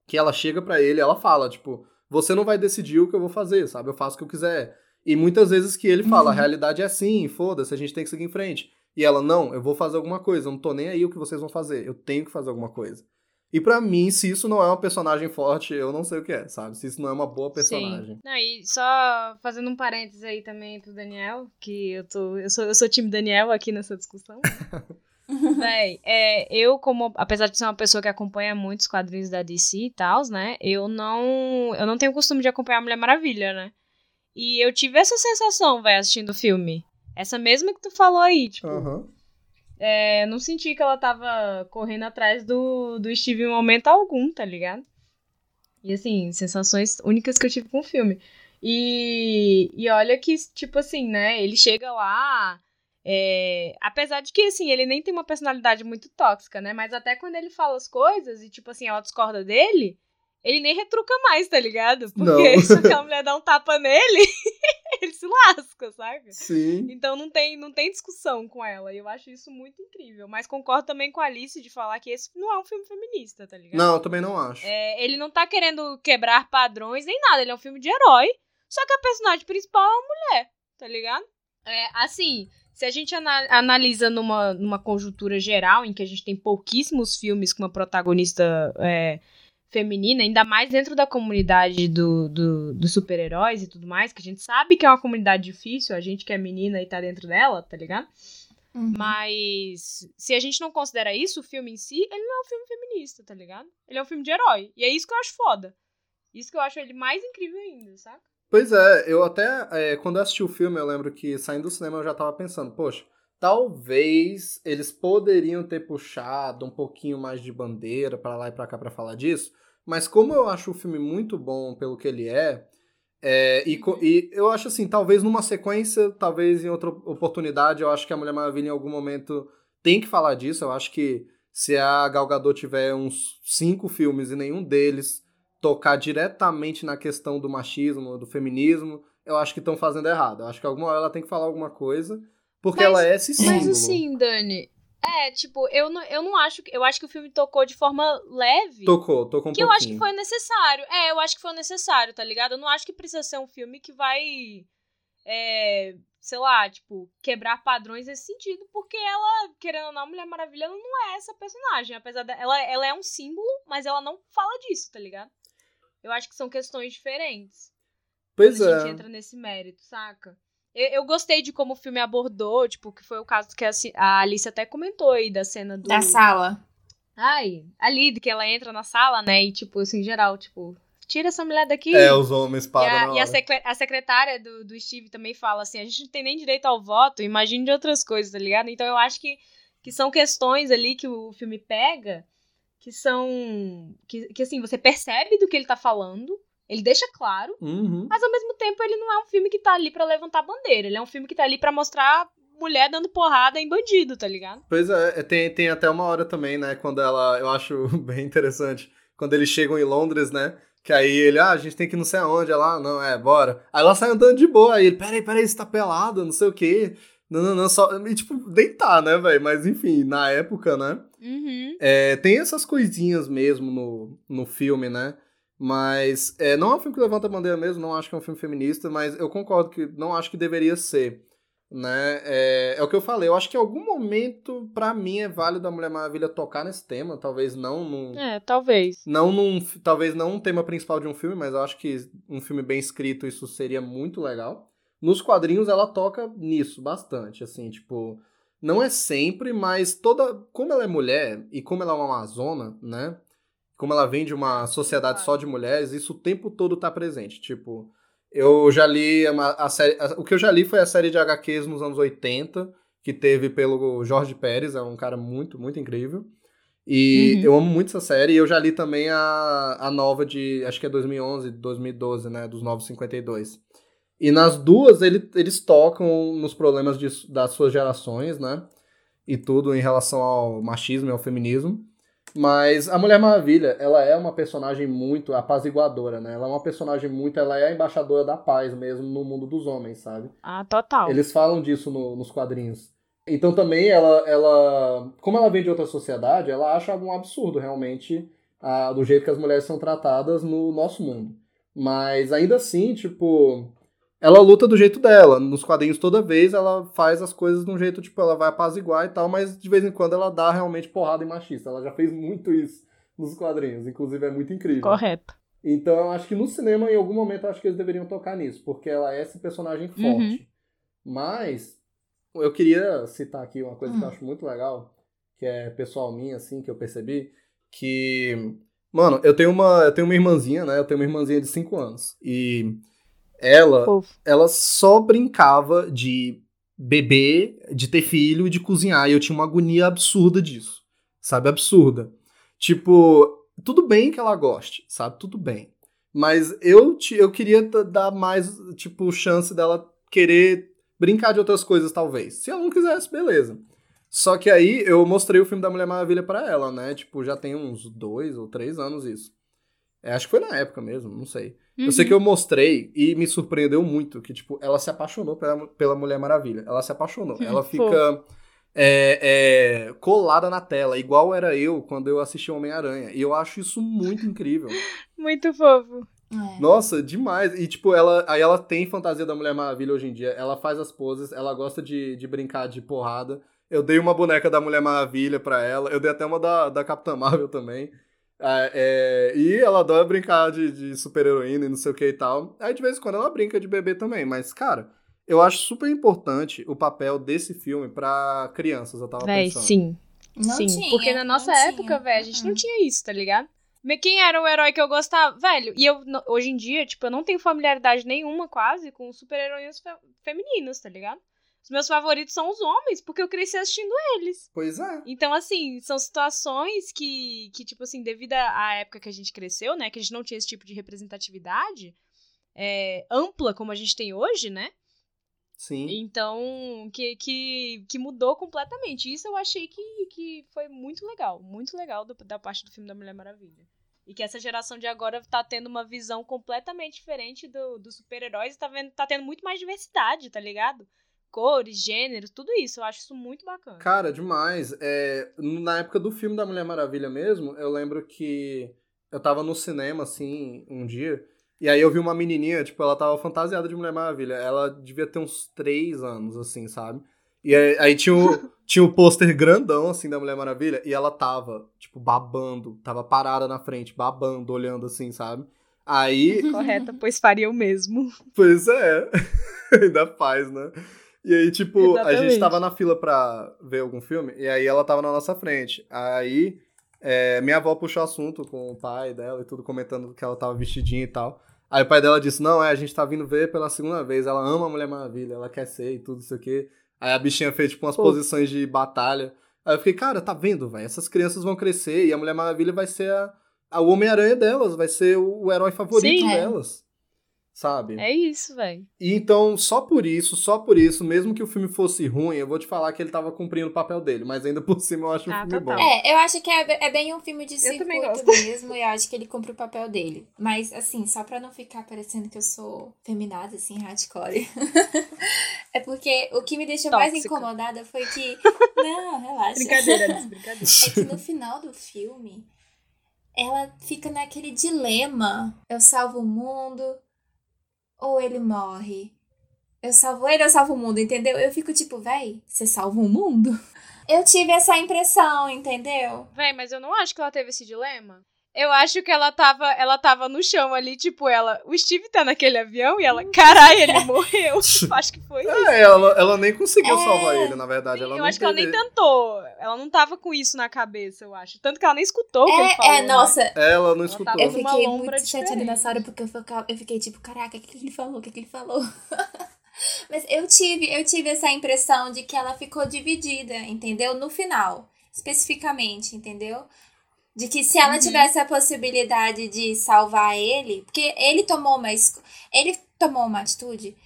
que ela chega pra ele, ela fala, tipo, você não vai decidir o que eu vou fazer, sabe? Eu faço o que eu quiser. E muitas vezes que ele fala, a realidade é assim, foda-se, a gente tem que seguir em frente. E ela, não, eu vou fazer alguma coisa, eu não tô nem aí o que vocês vão fazer, eu tenho que fazer alguma coisa. E pra mim, se isso não é uma personagem forte, eu não sei o que é, sabe? Se isso não é uma boa personagem. Sim. Não, e só fazendo um parênteses aí também pro Daniel, que eu sou time Daniel aqui nessa discussão. Véi, eu como, apesar de ser uma pessoa que acompanha muitos quadrinhos da DC e tal, né, eu não tenho o costume de acompanhar a Mulher Maravilha, né, e eu tive essa sensação, véi, assistindo o filme, essa mesma que tu falou aí, tipo, eu não senti que ela tava correndo atrás do Steve em momento algum, tá ligado? E assim, sensações únicas que eu tive com o filme. E olha que, tipo assim, né, ele chega lá, apesar de que, assim, ele nem tem uma personalidade muito tóxica, né, mas até quando ele fala as coisas e, tipo assim, ela discorda dele, ele nem retruca mais, tá ligado? Porque se a mulher dá um tapa nele, ele se lasca, sabe? Sim. Então não tem discussão com ela, e eu acho isso muito incrível, mas concordo também com a Alice de falar que esse não é um filme feminista, tá ligado? Não, eu também não acho. Ele não tá querendo quebrar padrões nem nada, ele é um filme de herói. Só que a personagem principal é uma mulher, tá ligado? Assim, se a gente analisa numa conjuntura geral, em que a gente tem pouquíssimos filmes com uma protagonista feminina, ainda mais dentro da comunidade dos super-heróis e tudo mais, que a gente sabe que é uma comunidade difícil, a gente que é menina e tá dentro dela, tá ligado? Uhum. Mas se a gente não considera isso, o filme em si, ele não é um filme feminista, tá ligado? Ele é um filme de herói, e é isso que eu acho foda. Isso que eu acho ele mais incrível ainda, sabe? Pois é, eu até, quando eu assisti o filme, eu lembro que saindo do cinema eu já tava pensando, poxa, talvez eles poderiam ter puxado um pouquinho mais de bandeira pra lá e pra cá pra falar disso, mas como eu acho o filme muito bom pelo que ele e eu acho assim, talvez numa sequência, talvez em outra oportunidade, eu acho que a Mulher Maravilha em algum momento tem que falar disso. Eu acho que se a Gal Gadot tiver uns 5 filmes e nenhum deles tocar diretamente na questão do machismo, do feminismo, eu acho que estão fazendo errado. Eu acho que alguma hora ela tem que falar alguma coisa, porque ela é esse símbolo. Mas assim, Dani, tipo, eu não acho... Eu acho que o filme tocou de forma leve. Tocou um pouquinho. Que eu acho que foi necessário. Eu acho que foi necessário, tá ligado? Eu não acho que precisa ser um filme que vai, sei lá, tipo, quebrar padrões nesse sentido, porque ela, querendo ou não, a Mulher Maravilha, ela não é essa personagem. Apesar dela, ela é um símbolo, mas ela não fala disso, tá ligado? Eu acho que são questões diferentes. Pois é. A gente entra nesse mérito, saca? Eu gostei de como o filme abordou, tipo, que foi o caso que a Alice até comentou aí, da cena do... Da sala. Ali, que ela entra na sala, né, e, tipo, assim, em geral, tipo, tira essa mulher daqui. Os homens param na hora. E a secretária do Steve também fala assim, a gente não tem nem direito ao voto, imagine de outras coisas, tá ligado? Então eu acho que são questões ali que o filme pega... Que assim, você percebe do que ele tá falando, ele deixa claro, mas ao mesmo tempo ele não é um filme que tá ali pra levantar bandeira, ele é um filme que tá ali pra mostrar mulher dando porrada em bandido, tá ligado? Pois é, tem até uma hora também, né, quando ela, eu acho bem interessante, quando eles chegam em Londres, né, que aí ele, a gente tem que não sei aonde, ela, não, bora. Aí ela sai andando de boa, aí ele, peraí, você tá pelado, não sei o quê... Não, só... E, tipo, deitar, né, velho? Mas, enfim, na época, né? Uhum. Tem essas coisinhas mesmo no filme, né? Mas não é um filme que levanta a bandeira mesmo, não acho que é um filme feminista, mas eu concordo que não acho que deveria ser, né? É o que eu falei, eu acho que em algum momento, pra mim, é válido a Mulher Maravilha tocar nesse tema, talvez não num... talvez. Talvez não um tema principal de um filme, mas eu acho que um filme bem escrito, isso seria muito legal. Nos quadrinhos ela toca nisso bastante, assim, tipo, não é sempre, mas como ela é mulher e como ela é uma amazona, né, como ela vem de uma sociedade só de mulheres, isso o tempo todo tá presente, tipo, eu já li o que eu já li foi a série de HQs nos anos 80, que teve pelo Jorge Pérez, é um cara muito, muito incrível, e eu amo muito essa série, e eu já li também a nova de, acho que é 2011, 2012, né, dos Novos 52. E nas duas, eles tocam nos problemas das suas gerações, né? E tudo em relação ao machismo e ao feminismo. Mas a Mulher Maravilha, ela é uma personagem muito apaziguadora, né? Ela é uma personagem muito... Ela é a embaixadora da paz mesmo no mundo dos homens, sabe? Ah, total. Eles falam disso nos quadrinhos. Então também ela... Como ela vem de outra sociedade, ela acha um absurdo, realmente, do jeito que as mulheres são tratadas no nosso mundo. Mas ainda assim, tipo... Ela luta do jeito dela, nos quadrinhos toda vez ela faz as coisas de um jeito, tipo, ela vai apaziguar e tal, mas de vez em quando ela dá realmente porrada em machista, ela já fez muito isso nos quadrinhos, inclusive é muito incrível. Correto. Então eu acho que no cinema, em algum momento, eu acho que eles deveriam tocar nisso, porque ela é esse personagem forte. Mas eu queria citar aqui uma coisa que eu acho muito legal, que é pessoal minha, assim, que eu percebi, que, mano, eu tenho uma irmãzinha, né, eu tenho uma irmãzinha de 5 anos, e... Ela só brincava de beber, de ter filho e de cozinhar. E eu tinha uma agonia absurda disso, sabe? Absurda. Tipo, tudo bem que ela goste, sabe? Tudo bem. Mas eu queria dar mais, tipo, chance dela querer brincar de outras coisas, talvez. Se ela não quisesse, beleza. Só que aí eu mostrei o filme da Mulher Maravilha pra ela, né? Tipo, já tem uns 2 ou 3 anos isso. É, acho que foi na época mesmo, não sei. Uhum. Eu sei que eu mostrei e me surpreendeu muito que, tipo, ela se apaixonou pela Mulher Maravilha. Ela se apaixonou. Ela fica colada na tela, igual era eu quando eu assisti Homem-Aranha. E eu acho isso muito incrível. Muito fofo. É. Nossa, demais. E tipo, ela tem fantasia da Mulher Maravilha hoje em dia. Ela faz as poses, ela gosta de brincar de porrada. Eu dei uma boneca da Mulher Maravilha pra ela. Eu dei até uma da Capitã Marvel também. E ela adora brincar de super-heroína e não sei o que e tal. Aí de vez em quando ela brinca de bebê também. Mas, cara, eu acho super importante o papel desse filme pra crianças, eu tava pensando. Sim. Não sim. Tinha, porque na nossa época, velho, a gente não tinha isso, tá ligado? Quem era o herói que eu gostava? Velho, e eu, hoje em dia, tipo, eu não tenho familiaridade nenhuma quase com super-heroínas femininas, tá ligado? Os meus favoritos são os homens, porque eu cresci assistindo eles. Pois é. Então, assim, são situações que tipo assim, devido à época que a gente cresceu, né? Que a gente não tinha esse tipo de representatividade ampla, como a gente tem hoje, né? Sim. Então, que mudou completamente. Isso eu achei que foi muito legal da parte do filme da Mulher Maravilha. E que essa geração de agora tá tendo uma visão completamente diferente dos super-heróis e tá tendo muito mais diversidade, tá ligado? Cores, gêneros, tudo isso. Eu acho isso muito bacana. Cara, demais. Na época do filme da Mulher Maravilha mesmo, eu lembro que eu tava no cinema, assim, um dia, e aí eu vi uma menininha, tipo, ela tava fantasiada de Mulher Maravilha. Ela devia ter uns 3 anos, assim, sabe? E aí tinha o pôster grandão, assim, da Mulher Maravilha, e ela tava, tipo, babando. Tava parada na frente, babando, olhando assim, sabe? Aí... Correta, pois faria o mesmo. Pois é. Ainda faz, né? E aí, tipo, exatamente. A gente tava na fila pra ver algum filme, e aí ela tava na nossa frente. Aí, minha avó puxou assunto com o pai dela e tudo, comentando que ela tava vestidinha e tal. Aí o pai dela disse, não, a gente tá vindo ver pela segunda vez, ela ama a Mulher Maravilha, ela quer ser e tudo, isso aqui. Aí a bichinha fez, tipo, umas posições de batalha. Aí eu fiquei, cara, tá vendo, velho? Essas crianças vão crescer e a Mulher Maravilha vai ser a Homem-Aranha delas, vai ser o herói favorito sim, delas. Sabe? É isso, velho. E então, só por isso, mesmo que o filme fosse ruim, eu vou te falar que ele tava cumprindo o papel dele, mas ainda por cima eu acho o filme bom. Eu acho que é bem um filme de circuito mesmo, e eu acho que ele cumpre o papel dele. Mas, assim, só pra não ficar parecendo que eu sou feminada, assim, hardcore. É porque o que me deixou tóxica. Mais incomodada foi que... Não, relaxa. Brincadeira. É que no final do filme, ela fica naquele dilema. Eu salvo o mundo... Ou ele morre. Eu salvo ele, eu salvo o mundo, entendeu? Eu fico tipo, véi, você salva o mundo? Eu tive essa impressão, entendeu? Véi, mas eu não acho que ela teve esse dilema. Eu acho que ela tava no chão ali, tipo, o Steve tá naquele avião e ela, caralho, ele morreu. Acho que foi isso. Ela nem conseguiu salvar ele, na verdade. Sim, ela eu não acho teve... que ela nem tentou. Ela não tava com isso na cabeça, eu acho. Tanto que ela nem escutou o que ele falou. Nossa. Né? Ela não escutou. Eu fiquei muito chateada nessa hora, porque eu fiquei tipo, caraca, o que ele falou? O que ele falou? Mas eu tive essa impressão de que ela ficou dividida, entendeu? No final, especificamente, entendeu? De que se ela tivesse a possibilidade de salvar ele... Porque ele tomou uma atitude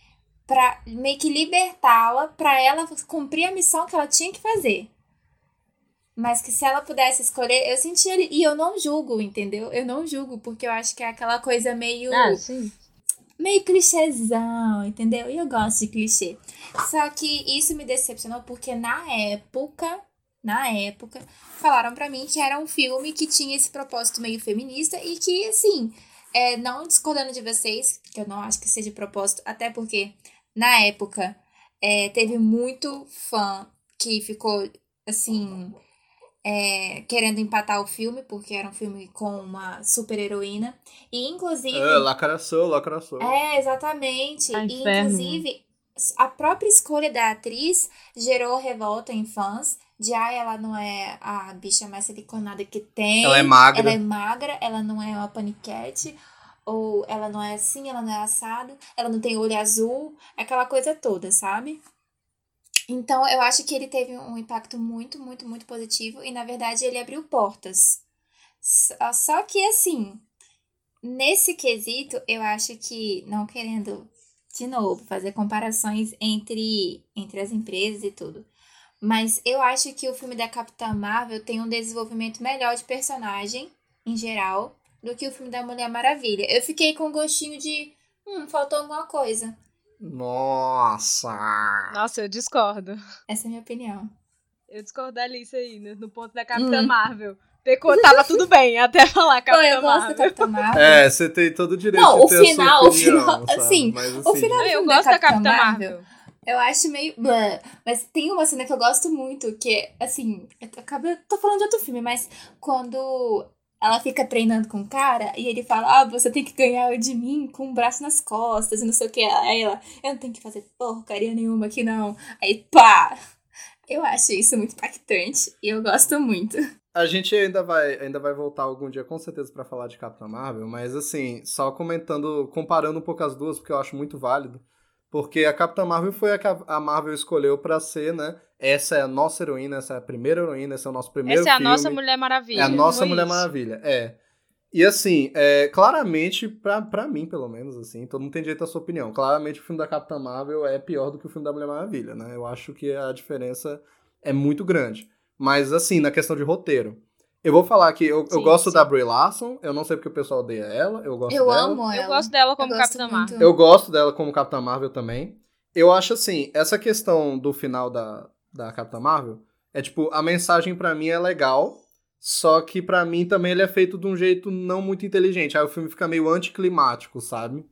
pra meio que libertá-la, pra ela cumprir a missão que ela tinha que fazer. Mas que se ela pudesse escolher... Eu senti ele... E eu não julgo, entendeu? Eu não julgo, porque eu acho que é aquela coisa meio... Ah, sim. Meio clichêzão, entendeu? E eu gosto de clichê. Só que isso me decepcionou, porque na época, falaram pra mim que era um filme que tinha esse propósito meio feminista e que, assim, não discordando de vocês, que eu não acho que seja propósito, até porque, na época, teve muito fã que ficou, assim, querendo empatar o filme, porque era um filme com uma super heroína, e, inclusive... lacração. Exatamente. Ai, e, inclusive, a própria escolha da atriz gerou revolta em fãs, já ela não é a bicha mais siliconada que tem. Ela é magra, ela não é uma paniquete, ou ela não é assim, ela não é assado, ela não tem olho azul, aquela coisa toda, sabe? Então, eu acho que ele teve um impacto muito, muito, muito positivo e, na verdade, ele abriu portas. Só que, assim, Nesse quesito, eu acho que, não querendo, de novo, fazer comparações entre as empresas e tudo, mas eu acho que o filme da Capitã Marvel tem um desenvolvimento melhor de personagem, em geral, do que o filme da Mulher Maravilha. Eu fiquei com um gostinho de, faltou alguma coisa. Nossa, eu discordo. Essa é a minha opinião. Eu discordo da Alice aí, no ponto da Capitã Marvel. Pecou, tava tudo bem, até falar Capitã Marvel. Eu gosto da Capitã Marvel. É, você tem todo o direito de ter a sua opinião, assim, mas, o final eu gosto da Capitã Marvel. Eu acho meio... Mas tem uma cena que eu gosto muito, que, assim, eu tô falando de outro filme, mas quando... Ela fica treinando com o cara e ele fala, você tem que ganhar de mim com um braço nas costas e não sei o que. Aí ela, eu não tenho que fazer porcaria nenhuma aqui não. Aí pá! Eu acho isso muito impactante e eu gosto muito. A gente ainda vai voltar algum dia com certeza pra falar de Capitã Marvel, mas assim, só comparando um pouco as duas, porque eu acho muito válido. Porque a Capitã Marvel foi a que a Marvel escolheu pra ser, né? Essa é a nossa heroína, essa é a primeira heroína, esse é o nosso primeiro filme. Essa é a nossa Mulher Maravilha. É a nossa Mulher Maravilha, é. E assim, claramente, pra mim pelo menos, assim, todo mundo tem direito à sua opinião. Claramente o filme da Capitã Marvel é pior do que o filme da Mulher Maravilha, né? Eu acho que a diferença é muito grande. Mas assim, na questão de roteiro, eu vou falar que eu gosto da Brie Larson, eu não sei porque o pessoal odeia ela, eu gosto dela. Eu amo ela. Eu gosto dela como Capitã Marvel. Eu gosto dela como Capitã Marvel também. Eu acho assim, essa questão do final da Capitã Marvel, a mensagem pra mim é legal, só que pra mim também ele é feito de um jeito não muito inteligente, aí o filme fica meio anticlimático, sabe?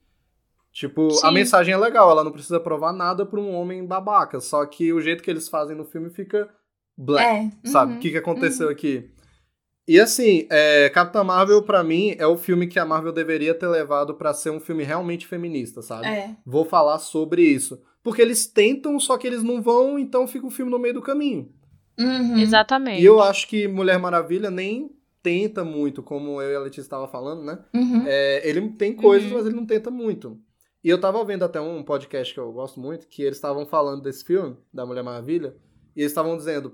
Sim. A mensagem é legal, ela não precisa provar nada pra um homem babaca, só que o jeito que eles fazem no filme fica black, sabe? O que aconteceu aqui? E assim, Capitã Marvel pra mim é o filme que a Marvel deveria ter levado pra ser um filme realmente feminista, sabe? Vou falar sobre isso. Porque eles tentam, só que eles não vão, então fica o filme no meio do caminho. Exatamente. E eu acho que Mulher Maravilha nem tenta muito, como eu e a Letícia estava falando, né? Ele tem coisas, mas ele não tenta muito. E eu tava vendo até um podcast que eu gosto muito, que eles estavam falando desse filme, da Mulher Maravilha, e eles estavam dizendo,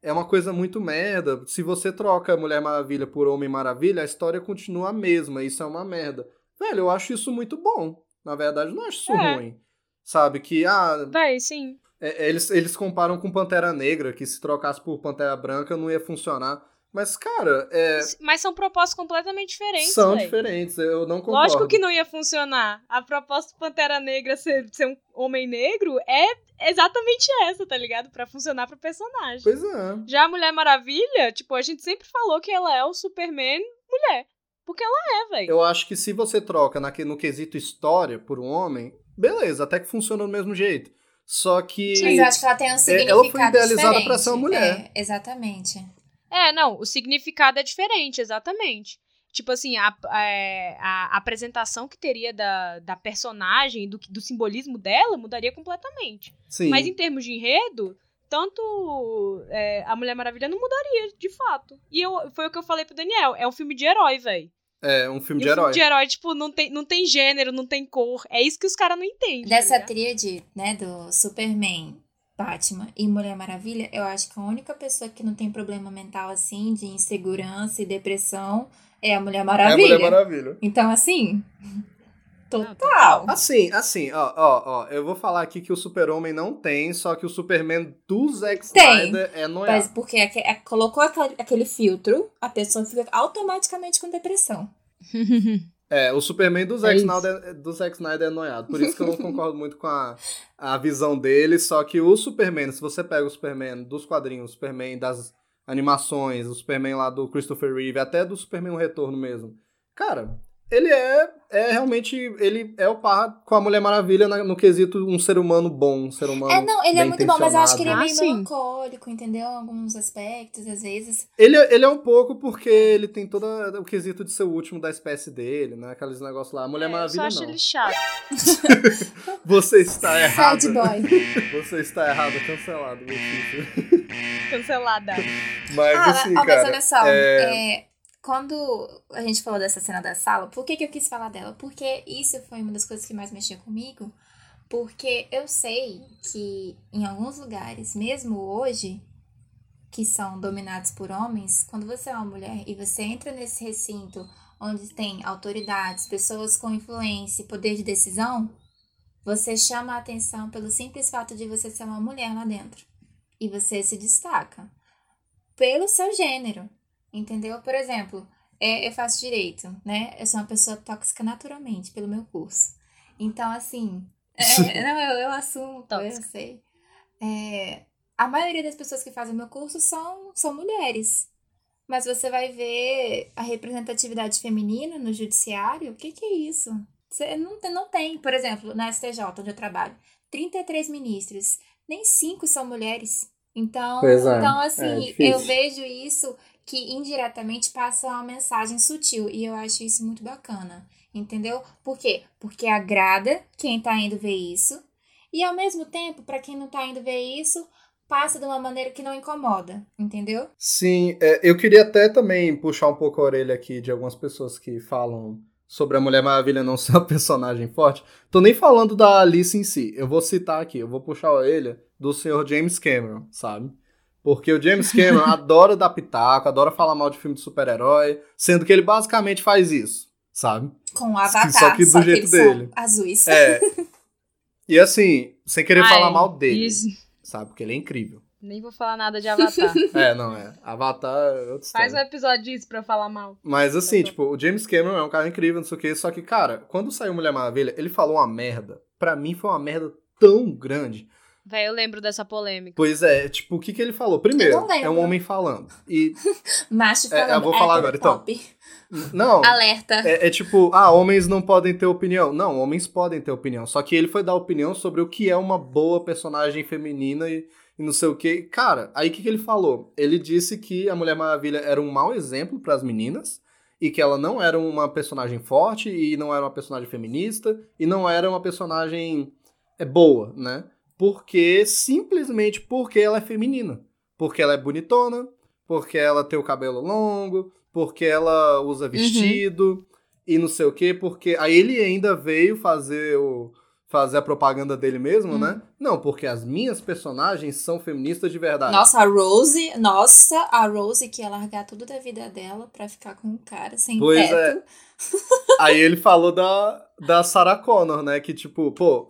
é uma coisa muito merda, se você troca Mulher Maravilha por Homem Maravilha, a história continua a mesma, isso é uma merda. Velho, eu acho isso muito bom. Na verdade, eu não acho isso ruim. Sabe, que... Vai, sim. Eles comparam com Pantera Negra, que se trocasse por Pantera Branca não ia funcionar. Mas, cara... Mas são propostas completamente diferentes. São diferentes, eu não concordo. Lógico que não ia funcionar. A proposta de Pantera Negra ser um homem negro é exatamente essa, tá ligado? Pra funcionar pro personagem. Pois é. Já a Mulher Maravilha, a gente sempre falou que ela é o Superman mulher. Porque ela velho. Eu acho que se você troca no quesito história por um homem... Beleza, até que funciona do mesmo jeito. Só que... Mas eu acho que ela tem um significado diferente. Ela foi idealizada pra ser uma mulher. Exatamente. O significado é diferente, exatamente. A apresentação que teria da personagem, do simbolismo dela, mudaria completamente. Sim. Mas em termos de enredo, tanto a Mulher Maravilha não mudaria, de fato. E foi o que eu falei pro Daniel, é um filme de herói, velho. Um filme de herói, não tem gênero, não tem cor. É isso que os caras não entendem. Dessa tríade, né, do Superman, Batman e Mulher Maravilha, eu acho que a única pessoa que não tem problema mental, assim, de insegurança e depressão é a Mulher Maravilha. Então, assim, total. Assim, ó, eu vou falar aqui que o Super-Homem não tem, só que o Superman do Zack Snyder é noiado. Mas porque colocou aquele filtro, a pessoa fica automaticamente com depressão. O Superman do Zack Snyder é noiado, por isso que eu não concordo muito com a visão dele, só que o Superman, se você pega o Superman dos quadrinhos, o Superman das animações, o Superman lá do Christopher Reeve, até do Superman Retorno mesmo, cara... Ele é realmente, ele é o par com a Mulher Maravilha no quesito um ser humano bom, um ser humano ele é muito bom, mas eu acho que ele é meio melancólico, entendeu? Alguns aspectos, às vezes. Ele é um pouco porque ele tem todo o quesito de ser o último da espécie dele, né? Aqueles negócios lá. A Mulher Maravilha não. Eu só acho ele chato. Você está errada. Sad boy. Você está errada, cancelado. Cancelada. Mas assim, cara. Mas olha só, quando a gente falou dessa cena da sala, por que eu quis falar dela? Porque isso foi uma das coisas que mais mexeu comigo, porque eu sei que em alguns lugares, mesmo hoje, que são dominados por homens, quando você é uma mulher e você entra nesse recinto onde tem autoridades, pessoas com influência e poder de decisão, você chama a atenção pelo simples fato de você ser uma mulher lá dentro. E você se destaca pelo seu gênero, entendeu? Por exemplo, eu faço direito, né? Eu sou uma pessoa tóxica naturalmente pelo meu curso. Então, assim, eu assumo, tóxica. Eu sei. A maioria das pessoas que fazem o meu curso são mulheres. Mas você vai ver a representatividade feminina no judiciário? O que é isso? Você não tem, por exemplo, na STJ, onde eu trabalho, 33 ministros, nem 5 são mulheres. Então assim, eu vejo isso que indiretamente passa uma mensagem sutil, e eu acho isso muito bacana, entendeu? Por quê? Porque agrada quem tá indo ver isso, e ao mesmo tempo, para quem não tá indo ver isso, passa de uma maneira que não incomoda, entendeu? Sim, eu queria até também puxar um pouco a orelha aqui de algumas pessoas que falam sobre a Mulher Maravilha não ser uma personagem forte. Tô nem falando da Alice em si. Eu vou citar aqui, eu vou puxar a orelha do senhor James Cameron, sabe? Porque o James Cameron adora dar pitaco, adora falar mal de filme de super-herói, sendo que ele basicamente faz isso, sabe? Com o Avatar, só que eles dele. São azuis. E assim, sem querer falar mal dele, sabe? Porque ele é incrível. Nem vou falar nada de Avatar. Avatar é outra história. Faz um episódio disso pra eu falar mal. Mas assim, o James Cameron é um cara incrível, não sei o que. Só que, cara, quando saiu Mulher Maravilha, ele falou uma merda. Pra mim foi uma merda tão grande. Véi, eu lembro dessa polêmica. Pois é, o que ele falou? Primeiro, é um homem falando. E macho falando. Eu vou falar agora, então. Não. Alerta. Homens não podem ter opinião. Não, homens podem ter opinião. Só que ele foi dar opinião sobre o que é uma boa personagem feminina e não sei o que. Cara, aí o que ele falou? Ele disse que a Mulher Maravilha era um mau exemplo pras meninas, e que ela não era uma personagem forte, e não era uma personagem feminista, e não era uma personagem boa, né? Simplesmente porque ela é feminina. Porque ela é bonitona, porque ela tem o cabelo longo, porque ela usa vestido, e não sei o que, porque... Aí ele ainda veio fazer a propaganda dele mesmo, né? Não, porque as minhas personagens são feministas de verdade. Nossa, a Rose que ia largar tudo da vida dela pra ficar com um cara sem teto. Aí ele falou da Sarah Connor, né? Que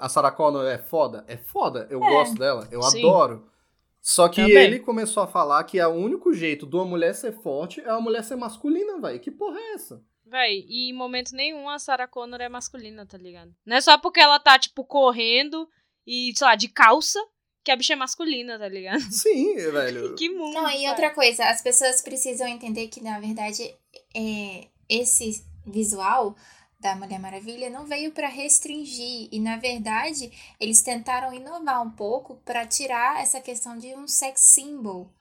a Sarah Connor é foda? É foda, eu gosto dela, eu adoro. Só que ele começou a falar que o único jeito de uma mulher ser forte é uma mulher ser masculina, velho. Que porra é essa? Véi, e em momento nenhum a Sarah Connor é masculina, tá ligado? Não é só porque ela tá, correndo e, sei lá, de calça, que a bicha é masculina, tá ligado? Sim, velho. Que mundo. Não, e outra coisa, as pessoas precisam entender que, na verdade, esse visual da Mulher Maravilha não veio pra restringir. E, na verdade, eles tentaram inovar um pouco pra tirar essa questão de um sex symbol.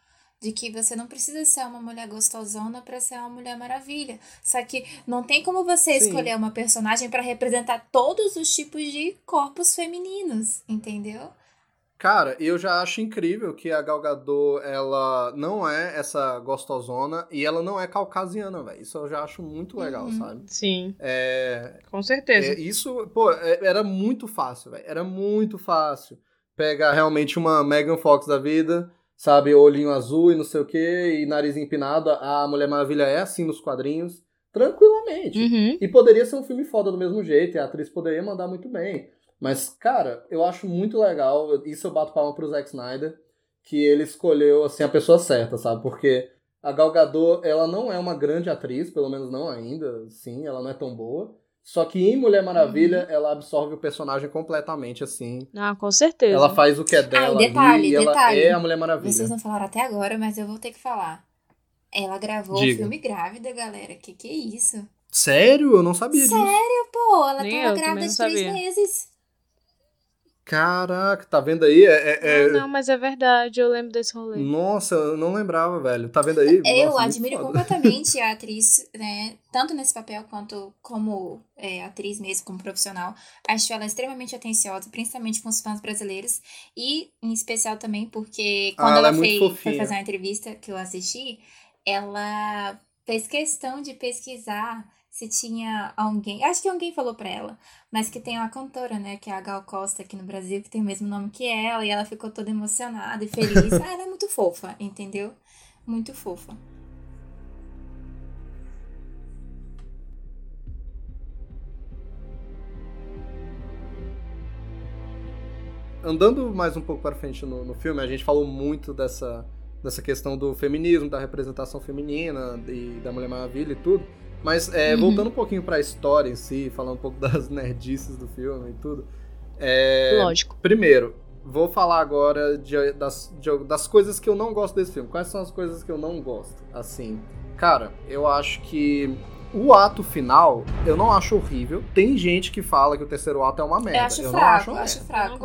De que você não precisa ser uma mulher gostosona pra ser uma Mulher Maravilha. Só que não tem como você escolher uma personagem pra representar todos os tipos de corpos femininos, entendeu? Cara, eu já acho incrível que a Gal Gadot, ela não é essa gostosona e ela não é caucasiana, velho. Isso eu já acho muito legal, sabe? Sim. Com certeza. Isso, era muito fácil, velho. Era muito fácil pegar realmente uma Megan Fox da vida... Sabe, olhinho azul e não sei o que, e nariz empinado, a Mulher Maravilha é assim nos quadrinhos, tranquilamente. E poderia ser um filme foda do mesmo jeito, e a atriz poderia mandar muito bem. Mas, cara, eu acho muito legal, isso eu bato palma pro Zack Snyder, que ele escolheu, assim, a pessoa certa, sabe? Porque a Gal Gadot, ela não é uma grande atriz, pelo menos não ainda, sim, ela não é tão boa. Só que em Mulher Maravilha, ela absorve o personagem completamente, assim. Ah, com certeza. Ela faz o que é dela detalhe. Ela é a Mulher Maravilha. Vocês não falaram até agora, mas eu vou ter que falar. Ela gravou o filme grávida, galera. Que é isso? Sério? Eu não sabia disso. Sério, pô. Ela tava grávida de 3 meses. Caraca, tá vendo aí? Não, mas é verdade, eu lembro desse rolê. Nossa, eu não lembrava, velho. Tá vendo aí? Eu admiro completamente a atriz, né? Tanto nesse papel quanto como atriz mesmo, como profissional. Acho ela extremamente atenciosa, principalmente com os fãs brasileiros. E, em especial também, porque quando ela foi fazer uma entrevista que eu assisti, ela fez questão de pesquisar se tinha alguém, acho que alguém falou pra ela, mas que tem uma cantora, né, que é a Gal Costa aqui no Brasil, que tem o mesmo nome que ela, e ela ficou toda emocionada e feliz. Ela é muito fofa, entendeu? Muito fofa. andando mais um pouco para frente no filme, a gente falou muito dessa questão do feminismo, da representação feminina, da Mulher Maravilha e tudo, mas voltando um pouquinho para a história em si, falando um pouco das nerdices do filme e tudo. Lógico. Primeiro, vou falar agora das coisas que eu não gosto desse filme. Quais são as coisas que eu não gosto? Assim, cara, eu acho que o ato final, eu não acho horrível. Tem gente que fala que o terceiro ato é uma merda. Eu acho fraco.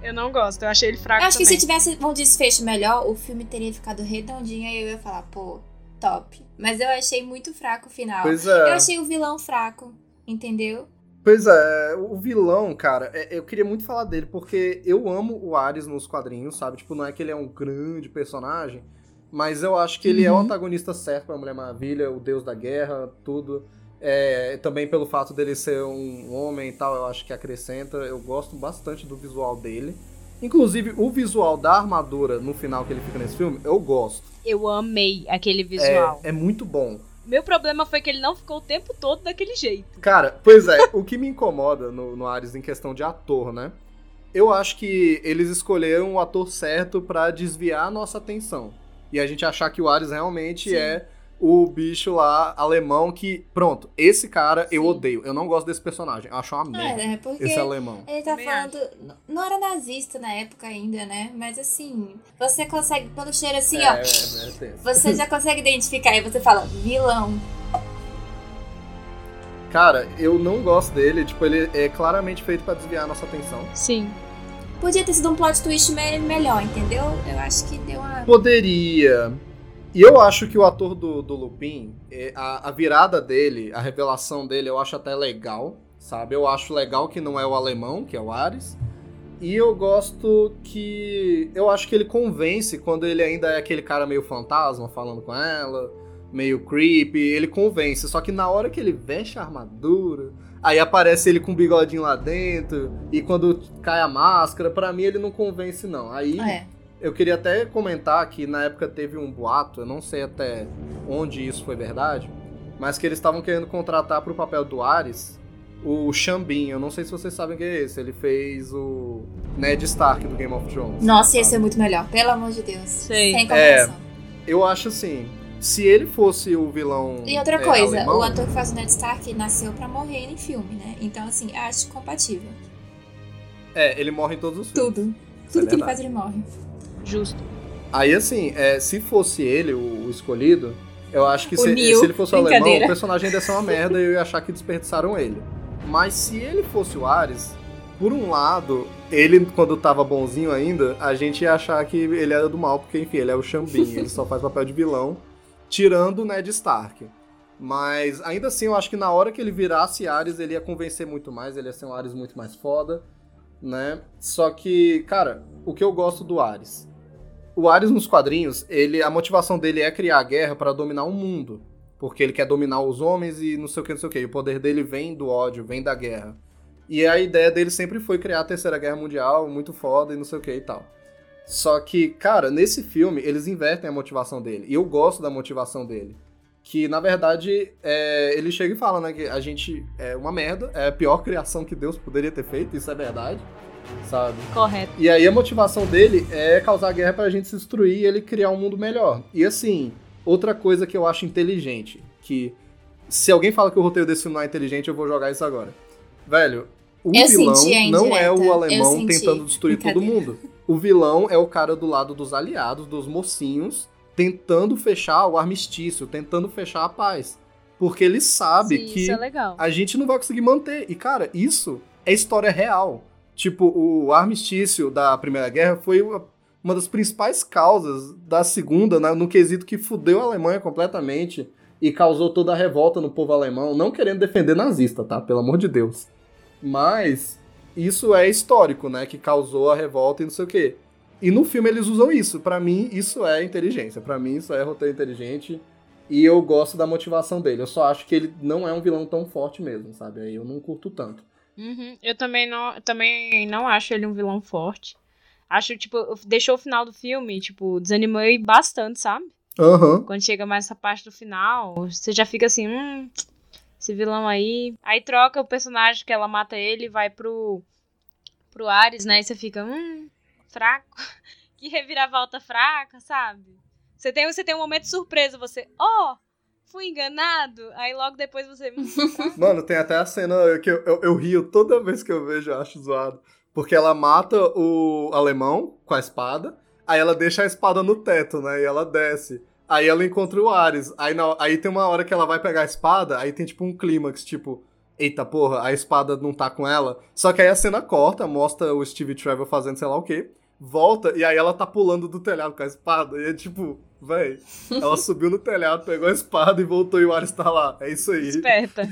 Eu não gosto. Eu achei ele fraco também. Eu acho que se tivesse um desfecho melhor, o filme teria ficado redondinho e eu ia falar, pô, top. Mas eu achei muito fraco o final. Pois é. Eu achei o vilão fraco, entendeu? Pois é, o vilão, cara, eu queria muito falar dele, porque eu amo o Ares nos quadrinhos, sabe? Tipo, não é que ele é um grande personagem, mas eu acho que ele é o antagonista certo pra Mulher Maravilha, o deus da guerra, tudo. Também pelo fato dele ser um homem e tal, eu acho que acrescenta. Eu gosto bastante do visual dele. Inclusive, o visual da armadura no final que ele fica nesse filme, eu gosto. Eu amei aquele visual. É muito bom. Meu problema foi que ele não ficou o tempo todo daquele jeito. Cara, pois é, o que me incomoda no Ares em questão de ator, né? Eu acho que eles escolheram o ator certo pra desviar a nossa atenção. E a gente achar que o Ares realmente é o bicho lá, alemão, que... Pronto, esse cara eu odeio. Eu não gosto desse personagem. Eu acho uma merda esse alemão. Ele tá falando... Não era nazista na época ainda, né? Mas assim, você consegue, pelo cheiro assim, você já consegue identificar. E você fala, vilão. Cara, eu não gosto dele. Tipo, ele é claramente feito pra desviar a nossa atenção. Sim. Podia ter sido um plot twist melhor, entendeu? Eu acho que deu uma... Poderia... E eu acho que o ator do Lupin, a virada dele, a revelação dele, eu acho até legal, sabe? Eu acho legal que não é o alemão, que é o Ares. E eu gosto que... Eu acho que ele convence, quando ele ainda é aquele cara meio fantasma, falando com ela, meio creepy, ele convence. Só que na hora que ele veste a armadura, aí aparece ele com o bigodinho lá dentro, e quando cai a máscara, pra mim ele não convence, não. Aí... Eu queria até comentar que na época teve um boato, eu não sei até onde isso foi verdade, mas que eles estavam querendo contratar pro papel do Ares o Xambin. Eu não sei se vocês sabem quem é esse. Ele fez o Ned Stark do Game of Thrones. Nossa, esse é muito melhor, pelo amor de Deus. Sim. Sem comparação. Eu acho assim, se ele fosse o vilão alemão... E outra coisa, alemão, o ator que faz o Ned Stark nasceu pra morrer em filme, né? Então assim, acho compatível. Ele morre em todos os filmes. Tudo que ele faz, ele morre. Justo. Aí assim, se fosse ele o escolhido, eu acho que se ele fosse o alemão, o personagem ia ser uma merda e eu ia achar que desperdiçaram ele. Mas se ele fosse o Ares, por um lado, ele quando tava bonzinho ainda, a gente ia achar que ele era do mal, porque enfim, ele é o Xambin, ele só faz papel de vilão, tirando o Ned Stark. Mas ainda assim, eu acho que na hora que ele virasse Ares, ele ia convencer muito mais, ele ia ser um Ares muito mais foda, né? Só que, cara, o que eu gosto do Ares... O Ares nos quadrinhos, a motivação dele é criar a guerra pra dominar o mundo. Porque ele quer dominar os homens e não sei o que, não sei o que. E o poder dele vem do ódio, vem da guerra. E a ideia dele sempre foi criar a Terceira Guerra Mundial, muito foda e não sei o que e tal. Só que, cara, nesse filme, eles invertem a motivação dele. E eu gosto da motivação dele. Que, na verdade, ele chega e fala, né, que a gente é uma merda, é a pior criação que Deus poderia ter feito, isso é verdade. Sabe? Correto. E aí a motivação dele é causar guerra pra gente se destruir e ele criar um mundo melhor. E assim, outra coisa que eu acho inteligente, que se alguém fala que o roteiro desse filme não é inteligente, eu vou jogar isso agora. Velho, o vilão não é o alemão tentando destruir todo mundo. O vilão é o cara do lado dos aliados, dos mocinhos, tentando fechar o armistício, tentando fechar a paz. Porque ele sabe que a gente não vai conseguir manter. E cara, isso é história real. Tipo, o armistício da Primeira Guerra foi uma das principais causas da Segunda, no quesito que fudeu a Alemanha completamente e causou toda a revolta no povo alemão, não querendo defender nazista, tá? Pelo amor de Deus. Mas isso é histórico, né? Que causou a revolta e não sei o quê. E no filme eles usam isso. Pra mim, isso é inteligência. Pra mim, isso é roteiro inteligente. E eu gosto da motivação dele. Eu só acho que ele não é um vilão tão forte mesmo, sabe? Aí eu não curto tanto. Uhum. Eu também não acho ele um vilão forte. Acho, tipo, deixou o final do filme, tipo, desanimou ele bastante, sabe? Uhum. Quando chega mais essa parte do final, você já fica assim, esse vilão aí. Aí troca o personagem que ela mata ele e vai pro pro Ares, né? E você fica, fraco. Que reviravolta fraca, sabe? Você tem um momento de surpresa, você, fui enganado, aí logo depois você... Mano, tem até a cena que eu rio toda vez que eu vejo, eu acho zoado. Porque ela mata o alemão com a espada, aí ela deixa a espada no teto, né? E ela desce. Aí ela encontra o Ares. Aí tem uma hora que ela vai pegar a espada, aí tem tipo um clímax, tipo... Eita porra, a espada não tá com ela. Só que aí a cena corta, mostra o Steve Trevor fazendo sei lá o quê. Volta, e aí ela tá pulando do telhado com a espada. E é tipo, véi, ela subiu no telhado, pegou a espada e voltou e o Ares tá lá. É isso aí. Esperta.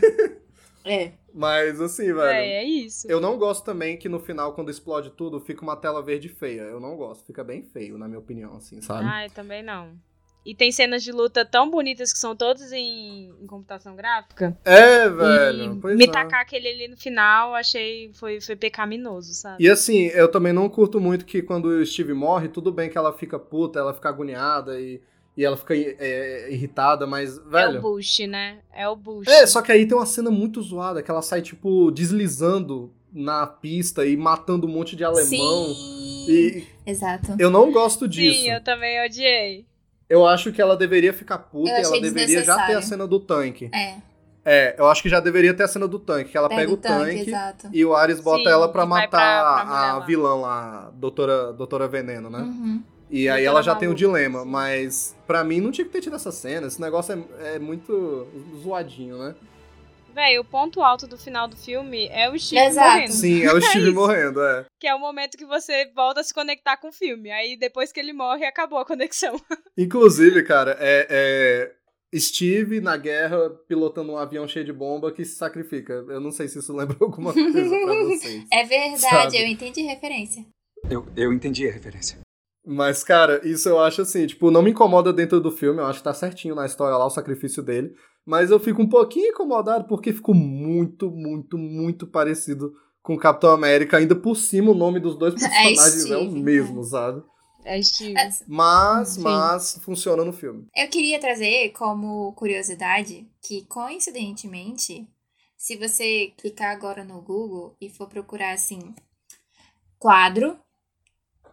É. Mas assim, velho. É isso. Eu não gosto também que no final, quando explode tudo, fica uma tela verde feia. Eu não gosto. Fica bem feio, na minha opinião, assim, sabe? Ah, eu também não. E tem cenas de luta tão bonitas que são todas em computação gráfica. É, velho. Tacar aquele ali no final, achei... Foi pecaminoso, sabe? E assim, eu também não curto muito que quando o Steve morre, tudo bem que ela fica puta, ela fica agoniada e ela fica irritada, mas, velho... É o Bush, né? É o Bush. É, só que aí tem uma cena muito zoada, que ela sai, tipo, deslizando na pista e matando um monte de alemão. Sim! Exato. Eu não gosto disso. Sim, eu também odiei. Eu acho que ela deveria ficar puta e ela deveria já ter a cena do tanque. É, eu acho que já deveria ter a cena do tanque, que ela pega o tanque e o Ares bota ela pra matar pra a vilã lá, doutora Veneno, né? Uhum. E aí ela já tem o dilema, mas pra mim não tinha que ter tido essa cena, esse negócio é muito zoadinho, né? Véi, o ponto alto do final do filme é o Steve morrendo. Sim, é o Steve morrendo, é. Que é o momento que você volta a se conectar com o filme. Aí depois que ele morre, acabou a conexão. Inclusive, cara, Steve na guerra pilotando um avião cheio de bomba que se sacrifica. Eu não sei se isso lembra alguma coisa pra vocês. É verdade, sabe? Eu entendi a referência. Eu entendi a referência. Mas, cara, isso eu acho assim, tipo, não me incomoda dentro do filme, eu acho que tá certinho na história lá o sacrifício dele, mas eu fico um pouquinho incomodado porque ficou muito, muito, muito parecido com o Capitão América, ainda por cima o nome dos dois personagens é o mesmo, sabe? É Steve. Mas funciona no filme. Eu queria trazer como curiosidade que, coincidentemente, se você clicar agora no Google e for procurar, assim, quadro...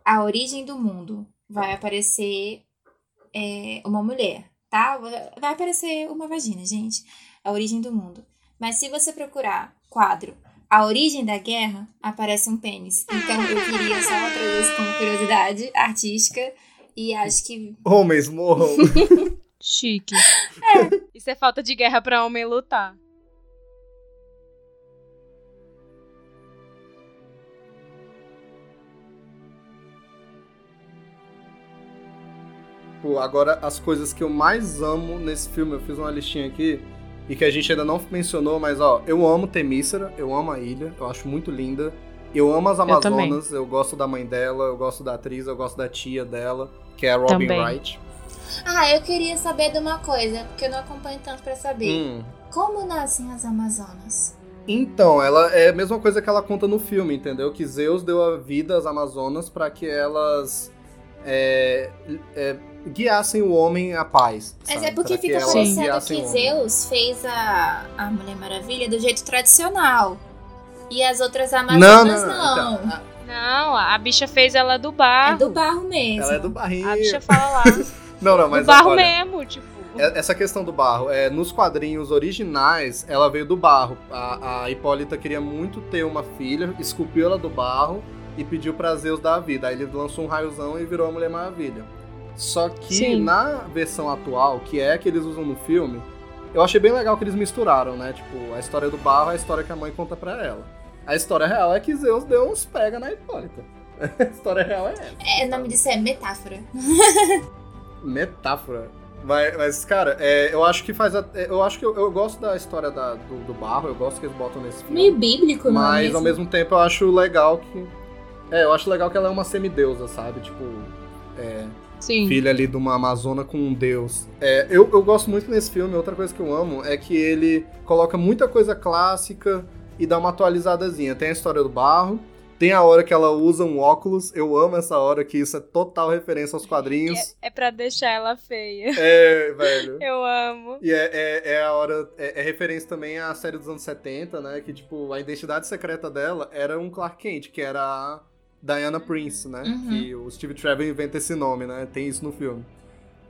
A origem do mundo, vai aparecer uma mulher, tá? Vai aparecer uma vagina, gente. A origem do mundo. Mas se você procurar quadro, a origem da guerra, aparece um pênis. Então eu queria só trazer isso como curiosidade artística e acho que... Homens morram. Chique. Isso é falta de guerra pra homem lutar. Agora, as coisas que eu mais amo nesse filme, eu fiz uma listinha aqui e que a gente ainda não mencionou, mas ó, eu amo Themyscira, eu amo a ilha, eu acho muito linda, eu amo as Amazonas, eu gosto da mãe dela, eu gosto da atriz, eu gosto da tia dela, que é a Robin Wright. Ah, eu queria saber de uma coisa, porque eu não acompanho tanto pra saber. Como nascem as Amazonas? Então, ela é a mesma coisa que ela conta no filme, entendeu? Que Zeus deu a vida às Amazonas pra que elas... guiassem o homem à paz. Mas sabe? É porque fica parecendo que Zeus fez a Mulher Maravilha do jeito tradicional. E as outras Amazonas não. Então, não, a bicha fez ela do barro. É do barro mesmo. Ela é do barrinho. A bicha fala lá. não, mas do barro agora, mesmo, tipo. Essa questão do barro, nos quadrinhos originais, ela veio do barro. A Hipólita queria muito ter uma filha, esculpiu ela do barro e pediu pra Zeus dar a vida. Aí ele lançou um raiozão e virou a Mulher Maravilha. Só que na versão atual, que é a que eles usam no filme, eu achei bem legal que eles misturaram, né? Tipo, a história do barro é a história que a mãe conta pra ela. A história real é que Zeus deu uns pega na Hipólita. A história real é essa. O nome disso é metáfora. Metáfora? Mas cara, eu acho que faz... eu acho que eu gosto da história do barro, eu gosto que eles botam nesse filme. Meio bíblico, não é mesmo? Mas ao mesmo tempo eu acho legal que... eu acho legal que ela é uma semideusa, sabe? Tipo, Sim. Filha ali de uma amazona com um deus. Eu gosto muito nesse filme, outra coisa que eu amo é que ele coloca muita coisa clássica e dá uma atualizadazinha. Tem a história do barro, Tem a hora que ela usa um óculos. Eu amo essa hora, que isso é total referência aos quadrinhos. É pra deixar ela feia. É, velho. Eu amo. E é a hora... É referência também à série dos anos 70, né? Que, tipo, a identidade secreta dela era um Clark Kent, que era a Diana Prince, né? Uhum. Que o Steve Trevor inventa esse nome, né? Tem isso no filme.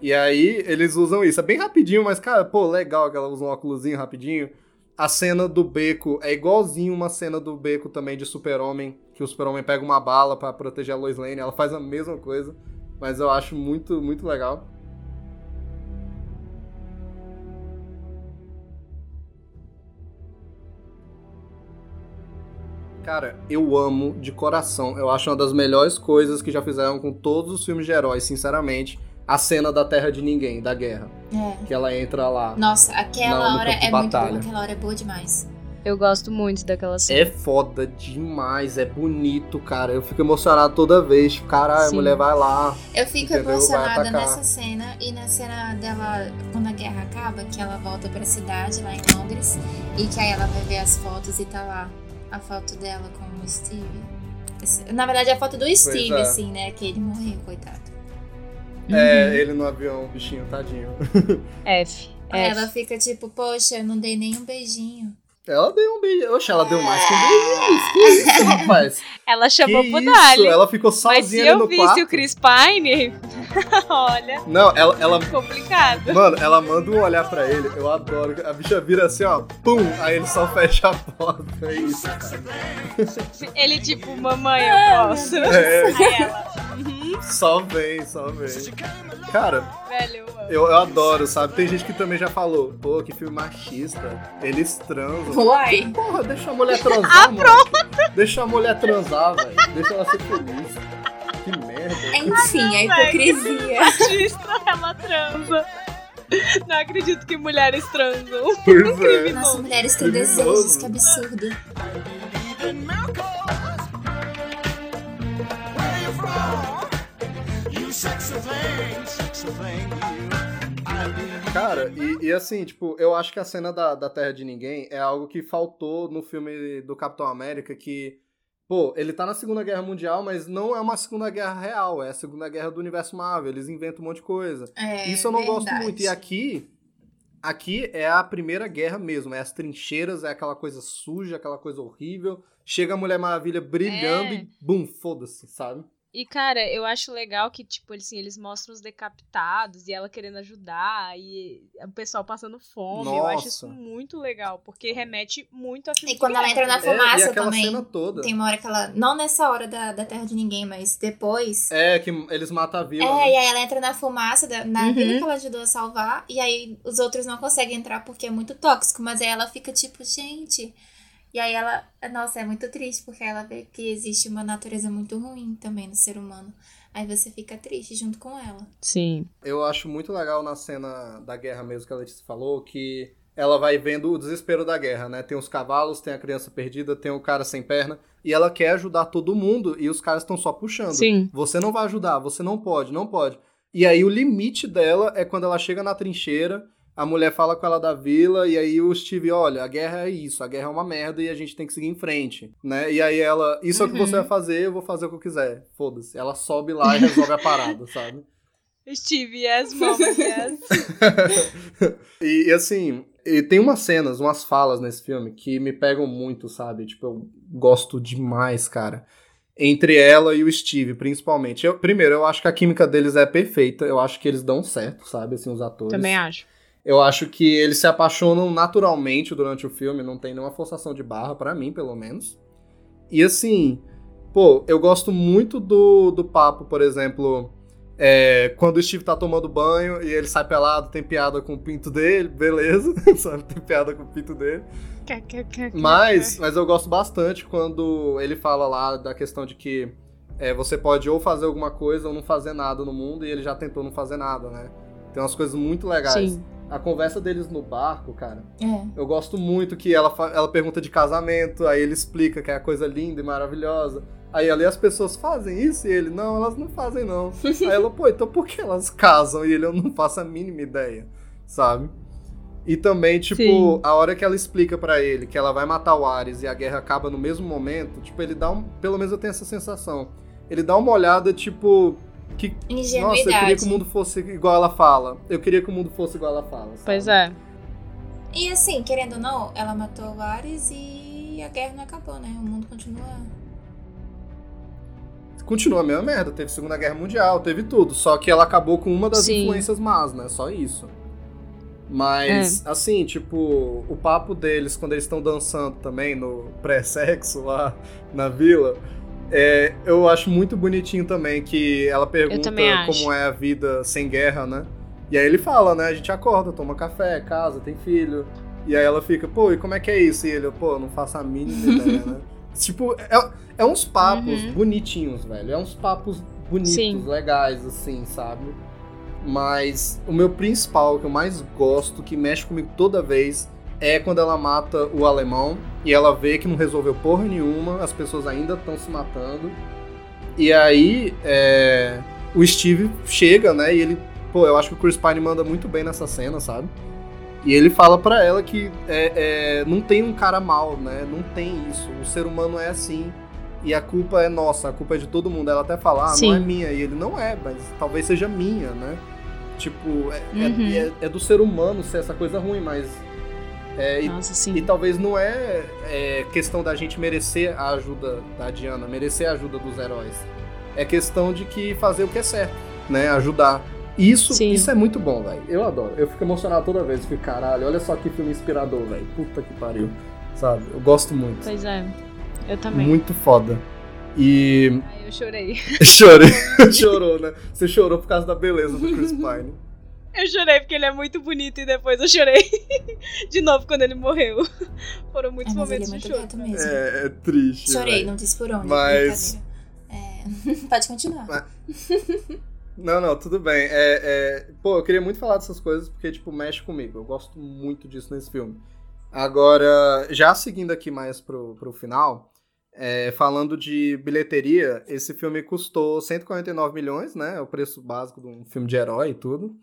E aí, eles usam isso. É bem rapidinho, mas, cara, pô, legal que ela usa um óculosinho rapidinho. A cena do beco é igualzinho uma cena do beco também de Super-Homem, que o Super-Homem pega uma bala pra proteger a Lois Lane. Ela faz a mesma coisa, mas eu acho muito, muito legal. Cara, eu amo de coração. Eu acho uma das melhores coisas que já fizeram com todos os filmes de heróis, sinceramente. A cena da Terra de Ninguém, da guerra. É. Que ela entra lá. Nossa, aquela hora é boa demais. Eu gosto muito daquela cena. É foda demais, é bonito, cara. Eu fico emocionada toda vez. Caralho, a mulher vai lá. Eu fico emocionada nessa cena e na cena dela, quando a guerra acaba, que ela volta pra cidade, lá em Londres, e que aí ela vai ver as fotos e tá lá a foto dela com o Steve. Na verdade, é a foto do Steve, assim, né? Que ele morreu, coitado. É, ele no avião, bichinho, tadinho. F. Ela fica tipo, poxa, eu não dei nem um beijinho. Ela deu um beijinho. Oxe, ela deu mais que um beijinho. Que isso, rapaz? Ela chamou pro Dali. Ela ficou sozinha no quarto. Mas se eu visse o Chris Pine, olha. Não, ela... Complicado. Mano, ela manda um olhar pra ele. Eu adoro. A bicha vira assim, ó. Pum! Aí ele só fecha a porta. É isso, cara. Ele tipo, mamãe, eu posso. É. Aí ela... Só vem. Cara, velho, eu adoro, sabe? Tem gente que também já falou, pô, que filme machista. Eles transam. Uai. Que porra, deixa a mulher transar, mano. Deixa a mulher transar, velho. Deixa ela ser feliz. Que merda. Enfim, é hipocrisia. Machista, ela transa. Não acredito que mulheres transam. Pois é. Nossa, mulheres têm desejos, que absurdo. Cara, e assim, tipo, eu acho que a cena da Terra de Ninguém é algo que faltou no filme do Capitão América, que, pô, ele tá na Segunda Guerra Mundial, mas não é uma Segunda Guerra real, é a Segunda Guerra do Universo Marvel, eles inventam um monte de coisa. É, isso eu não gosto muito, e aqui é a primeira guerra mesmo, é as trincheiras, é aquela coisa suja, aquela coisa horrível, chega a Mulher Maravilha brilhando e bum, foda-se, sabe? E, cara, eu acho legal que, tipo, assim, eles mostram os decapitados e ela querendo ajudar e o pessoal passando fome. Nossa. Eu acho isso muito legal, porque remete muito a filme. E quando ela entra na fumaça e também. Cena toda. Tem uma hora que ela... Não nessa hora da Terra de Ninguém, mas depois. É, que eles matam a vila. Né? E aí ela entra na fumaça, na vila que ela ajudou a salvar, e aí os outros não conseguem entrar porque é muito tóxico, mas aí ela fica tipo, gente... E aí ela, nossa, é muito triste, porque ela vê que existe uma natureza muito ruim também no ser humano. Aí você fica triste junto com ela. Sim. Eu acho muito legal na cena da guerra mesmo que a Letícia falou, que ela vai vendo o desespero da guerra, né? Tem os cavalos, tem a criança perdida, tem o cara sem perna, e ela quer ajudar todo mundo, e os caras estão só puxando. Sim. Você não vai ajudar, você não pode. E aí o limite dela é quando ela chega na trincheira, a mulher fala com ela da vila, e aí o Steve, olha, a guerra é isso, a guerra é uma merda e a gente tem que seguir em frente, né? E aí ela, isso é o que você vai fazer, eu vou fazer o que eu quiser, foda-se. Ela sobe lá e resolve a parada, sabe? Steve, yes, mom, yes. E assim, e tem umas cenas, umas falas nesse filme que me pegam muito, sabe? Tipo, eu gosto demais, cara. Entre ela e o Steve, principalmente. Primeiro, eu acho que a química deles é perfeita, eu acho que eles dão certo, sabe? Assim, os atores. Também acho. Eu acho que eles se apaixonam naturalmente durante o filme, não tem nenhuma forçação de barra, pra mim, pelo menos. E assim, pô, eu gosto muito do papo, por exemplo, quando o Steve tá tomando banho e ele sai pelado, tem piada com o pinto dele, beleza, sabe, tem piada com o pinto dele. Mas eu gosto bastante quando ele fala lá da questão de que você pode ou fazer alguma coisa ou não fazer nada no mundo, e ele já tentou não fazer nada, né? Tem umas coisas muito legais. Sim. A conversa deles no barco, cara, eu gosto muito que ela pergunta de casamento, aí ele explica que é a coisa linda e maravilhosa. Aí ali as pessoas fazem isso e ele, não, elas não fazem não. Aí ela, pô, então por que elas casam? E ele, eu não faço a mínima ideia, sabe? E também, tipo, sim, a hora que ela explica pra ele que ela vai matar o Ares e a guerra acaba no mesmo momento, tipo, ele dá um... Pelo menos eu tenho essa sensação. Ele dá uma olhada, tipo... Que, nossa, eu queria que o mundo fosse igual ela fala. Sabe? Pois é. E assim, querendo ou não, ela matou o Ares e a guerra não acabou, né? O mundo continua... Continua a mesma merda, teve Segunda Guerra Mundial, teve tudo, só que ela acabou com uma das sim, influências más, né, só isso. Mas, assim, tipo, o papo deles, quando eles estão dançando também no pré-sexo lá na vila, eu acho muito bonitinho também que ela pergunta como é a vida sem guerra, né, e aí ele fala, né, a gente acorda, toma café, casa, tem filho, e aí ela fica, pô, e como é que é isso? E ele, pô, não faço a mínima ideia, né. Tipo, é uns papos bonitinhos, velho. É uns papos bonitos, sim, legais, assim, sabe? Mas o meu principal, que eu mais gosto, que mexe comigo toda vez, é quando ela mata o alemão e ela vê que não resolveu porra nenhuma, as pessoas ainda estão se matando. E aí, o Steve chega, né? E ele, pô, eu acho que o Chris Pine manda muito bem nessa cena, sabe? E ele fala pra ela que não tem um cara mal, né? Não tem isso. O ser humano é assim. E a culpa é nossa, a culpa é de todo mundo. Ela até fala, não é minha. E ele, não é, mas talvez seja minha, né? Tipo, é do ser humano ser essa coisa ruim, mas... nossa, sim. E talvez não é questão da gente merecer a ajuda da Diana, merecer a ajuda dos heróis. É questão de que fazer o que é certo, né? Ajudar. Isso é muito bom, velho. Eu adoro. Eu fico emocionado toda vez. Fico, caralho, olha só que filme inspirador, velho. Puta que pariu. Sabe? Eu gosto muito. Pois é. Eu também. Muito foda. E... Ai, eu chorei. Chorou, né? Você chorou por causa da beleza do Chris Pine. Eu chorei porque ele é muito bonito e depois eu chorei de novo quando ele morreu. Foram muitos momentos de choro. Mesmo. É triste. Chorei, véio. Não disse por onde. Mas... Pode continuar. Não, tudo bem. Pô, eu queria muito falar dessas coisas porque, tipo, mexe comigo. Eu gosto muito disso nesse filme. Agora, já seguindo aqui mais pro final, falando de bilheteria, esse filme custou 149 milhões, né? É o preço básico de um filme de herói e tudo.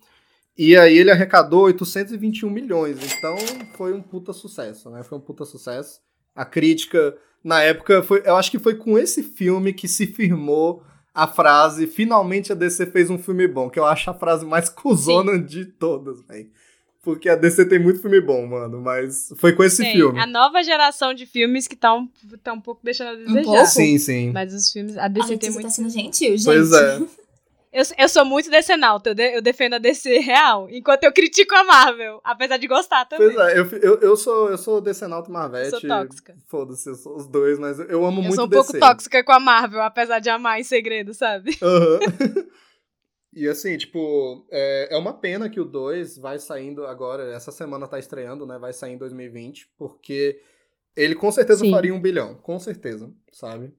E aí ele arrecadou 821 milhões. Então, foi um puta sucesso, né? Foi um puta sucesso. A crítica, na época, eu acho que foi com esse filme que se firmou a frase, finalmente a DC fez um filme bom, que eu acho a frase mais cuzona de todas, velho. Porque a DC tem muito filme bom, mano, mas foi com esse filme. A nova geração de filmes que tá um pouco deixando a desejar. Um pouco? Sim. Mas os filmes, a DC tem muito... Tá sendo gentil, gente. Pois é. Eu sou muito decenalta, eu defendo a DC real, enquanto eu critico a Marvel, apesar de gostar também. Pois é, eu sou decenalta Marvete. Eu sou tóxica. Foda-se, eu sou os dois, mas eu amo muito DC. Eu sou um pouco tóxica com a Marvel, apesar de amar em segredo, sabe? Uhum. E assim, tipo, é uma pena que o 2 vai saindo agora, essa semana tá estreando, né, vai sair em 2020, porque ele com certeza faria 1 bilhão, com certeza, sabe?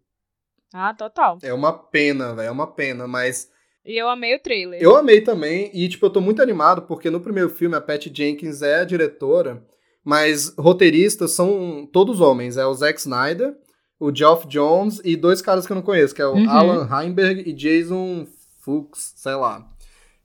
Ah, total. É uma pena, velho, é uma pena, mas... E eu amei o trailer. Eu amei também, e tipo, eu tô muito animado, porque no primeiro filme a Patty Jenkins é a diretora, mas roteiristas são todos homens, é o Zack Snyder, o Geoff Johns e 2 caras que eu não conheço, que é o Alan Heinberg e Jason Fuchs, sei lá.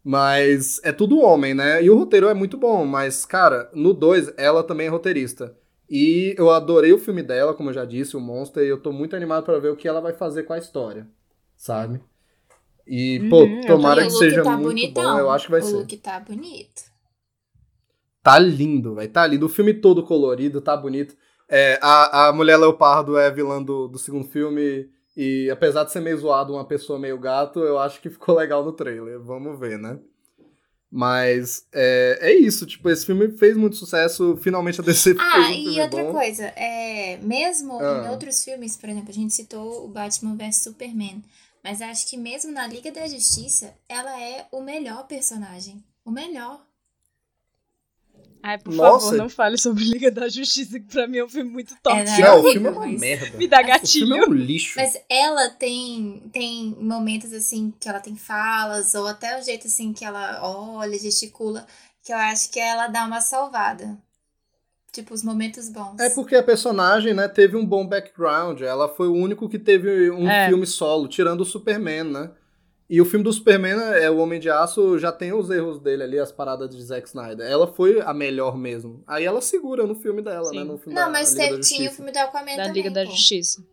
Mas é tudo homem, né? E o roteiro é muito bom, mas cara, no 2 ela também é roteirista. E eu adorei o filme dela, como eu já disse, o Monster, e eu tô muito animado pra ver o que ela vai fazer com a história, sabe? E, pô, tomara que seja tá muito bonitão. Bom, eu acho que vai ser. O look tá bonito. Tá lindo, velho, tá lindo. O filme todo colorido, tá bonito. A Mulher Leopardo é vilã do segundo filme e, apesar de ser meio zoado, uma pessoa meio gato, eu acho que ficou legal no trailer. Vamos ver, né? Mas é isso, tipo, esse filme fez muito sucesso, finalmente a DC fez um filme outra bom. Coisa, mesmo em outros filmes, por exemplo, a gente citou o Batman vs Superman, mas acho que mesmo na Liga da Justiça, ela é o melhor personagem. O melhor. Ai, por favor, não fale sobre Liga da Justiça, que pra mim é um filme muito tóxico. Não, o filme é uma merda. Me dá gatilho. O filme é um lixo. Mas ela tem momentos, assim, que ela tem falas, ou até o jeito, assim, que ela olha, gesticula, que eu acho que ela dá uma salvada. Tipo, os momentos bons. É porque a personagem, né, teve um bom background. Ela foi o único que teve um filme solo, tirando o Superman, né? E o filme do Superman, é o Homem de Aço, já tem os erros dele ali, as paradas de Zack Snyder. Ela foi a melhor mesmo. Aí ela segura no filme dela, sim, né? No filme não, da, mas da tinha o filme da Aquaman da também. Da Liga da Justiça.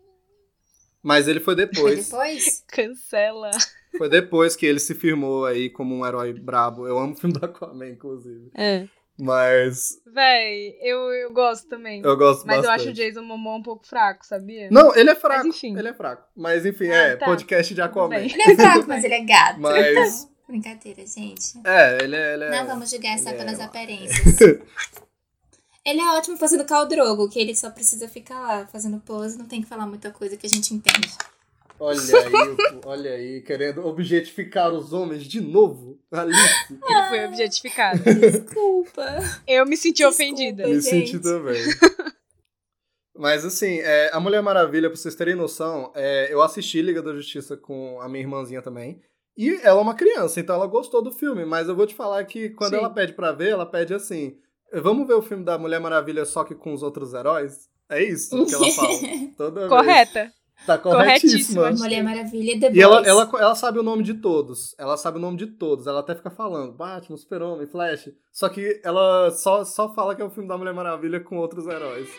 Mas ele foi depois. Foi depois? Cancela. Foi depois que ele se firmou aí como um herói brabo. Eu amo o filme da Aquaman, inclusive. É. Mas... véi, eu gosto também. Eu gosto mas bastante. Mas eu acho o Jason Momoa um pouco fraco, sabia? Não, ele é fraco. Mas, enfim. Ele é fraco. Mas, enfim, tá. Podcast de Aquaman. Ele é fraco, mas ele é gato. Mas... então, brincadeira, gente. Ele é... Não vamos julgar só pelas aparências. Ele é ótimo fazendo caldrogo, que ele só precisa ficar lá fazendo pose, não tem que falar muita coisa que a gente entende. Olha aí, querendo objetificar os homens de novo, Alice. Ele foi objetificado. Desculpa. Eu me senti ofendida. Me senti também. Mas assim, a Mulher Maravilha, pra vocês terem noção, eu assisti Liga da Justiça com a minha irmãzinha também, e ela é uma criança, então ela gostou do filme, mas eu vou te falar que quando ela pede pra ver, ela pede assim, vamos ver o filme da Mulher Maravilha só que com os outros heróis? É isso que ela fala. Toda correta. Vez. Tá corretíssima. Mulher Maravilha The Boys. E ela sabe o nome de todos. Ela sabe o nome de todos. Ela até fica falando Batman, Super-Homem, Flash. Só que ela só fala que é o filme da Mulher Maravilha com outros heróis.